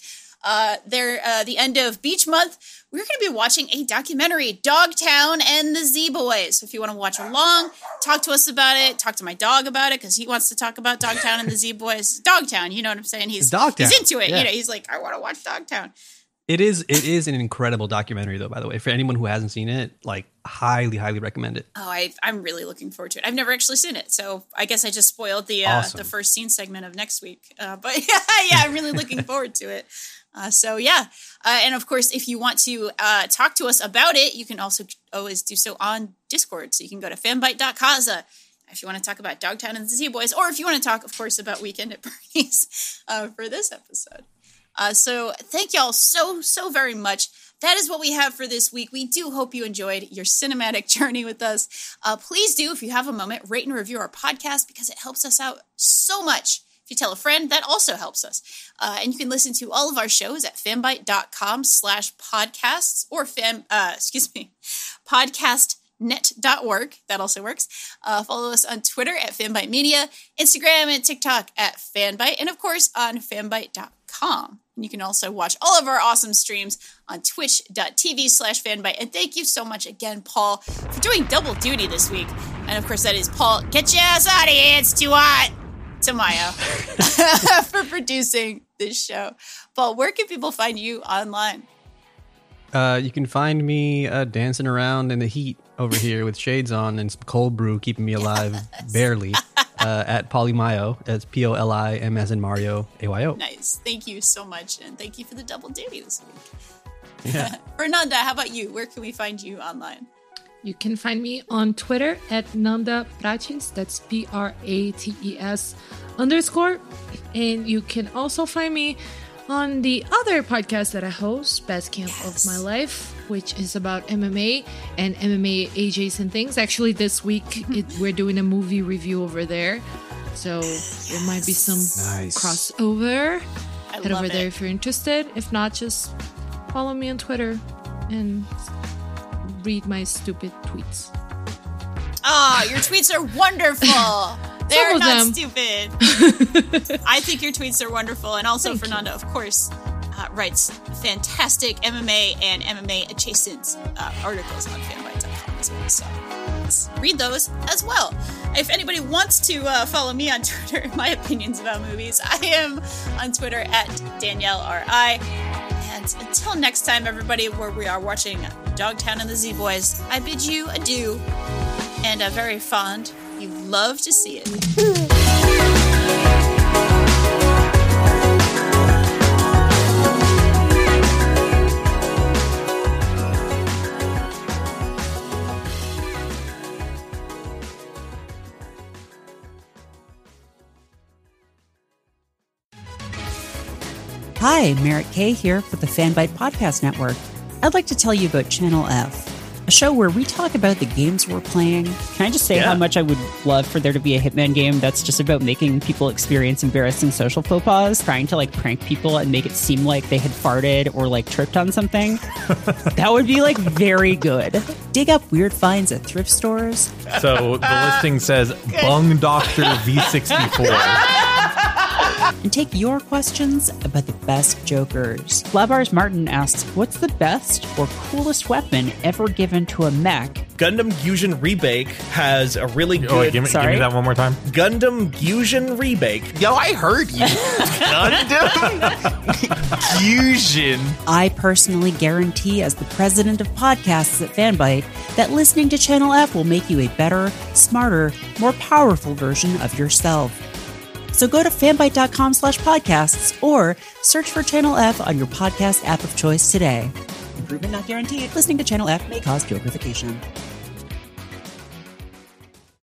The end of Beach Month, we're going to be watching a documentary, Dogtown and the Z Boys. So if you want to watch along, talk to us about it, talk to my dog about it, because he wants to talk about Dogtown and the Z Boys. Dogtown, you know what I'm saying? He's into it. Yeah. He's like, I want to watch Dogtown. It is an incredible documentary, though, by the way. For anyone who hasn't seen it, like, highly, highly recommend it. Oh, I'm really looking forward to it. I've never actually seen it, so I guess I just spoiled the first scene segment of next week. But yeah, I'm really looking forward to it. And of course, if you want to talk to us about it, you can also always do so on Discord. So you can go to fanbite.casa if you want to talk about Dogtown and the Z Boys, or if you want to talk, of course, about Weekend at Bernie's for this episode. So thank y'all so, so very much. That is what we have for this week. We do hope you enjoyed your cinematic journey with us. Please do, if you have a moment, rate and review our podcast, because it helps us out so much. If you tell a friend, that also helps us. And you can listen to all of our shows at fanbite.com/podcasts or podcastnet.org. That also works. Follow us on Twitter at Fanbite Media, Instagram and TikTok at Fanbite, and of course on fanbite.com. And you can also watch all of our awesome streams on twitch.tv/fanbite. And thank you so much again, Paul, for doing double duty this week. And of course that is Paul, get your ass out of here, it's too hot, to Maya for producing this show. Paul, where can people find you online? You can find me dancing around in the heat over here with shades on and some cold brew keeping me alive, barely, at Polymayo. That's P-O-L-I-M as in Mario, A-Y-O. Nice. Thank you so much, and thank you for the double duty this week. Yeah. Fernanda, how about you? Where can we find you online? You can find me on Twitter at Nanda Prates. That's Prates_. And you can also find me on the other podcast that I host, Best Camp of My Life, which is about MMA and MMA adjacent things. Actually, this week we're doing a movie review over there. So there might be some crossover. Head over there if you're interested. If not, just follow me on Twitter and read my stupid tweets. Ah, your tweets are wonderful. They're not stupid. I think your tweets are wonderful. And also, Fernanda, of course, writes fantastic MMA and MMA adjacent articles on fanbite.com as well. So let's read those as well. If anybody wants to follow me on Twitter, my opinions about movies, I am on Twitter at Danielle R.I. And until next time, everybody, where we are watching Dogtown and the Z Boys, I bid you adieu, and a very fond, you love to see it. Hi, Merritt Kay here for the Fanbite Podcast Network. I'd like to tell you about Channel F, a show where we talk about the games we're playing. Can I just say how much I would love for there to be a Hitman game that's just about making people experience embarrassing social faux pas, trying to, like, prank people and make it seem like they had farted or, like, tripped on something? That would be, like, very good. Dig up weird finds at thrift stores. So the listing says, Bung Doctor V64. And take your questions about the best jokers. Blabars Martin asks, what's the best or coolest weapon ever given to a mech? Gundam Gusion Rebake has a really good... give me that one more time. Gundam Gusion Rebake. Yo, I heard you. Gundam Gusion. I personally guarantee, as the president of podcasts at Fanbite, that listening to Channel F will make you a better, smarter, more powerful version of yourself. So go to fanbite.com/podcasts or search for Channel F on your podcast app of choice today. Improvement not guaranteed. Listening to Channel F may cause purification.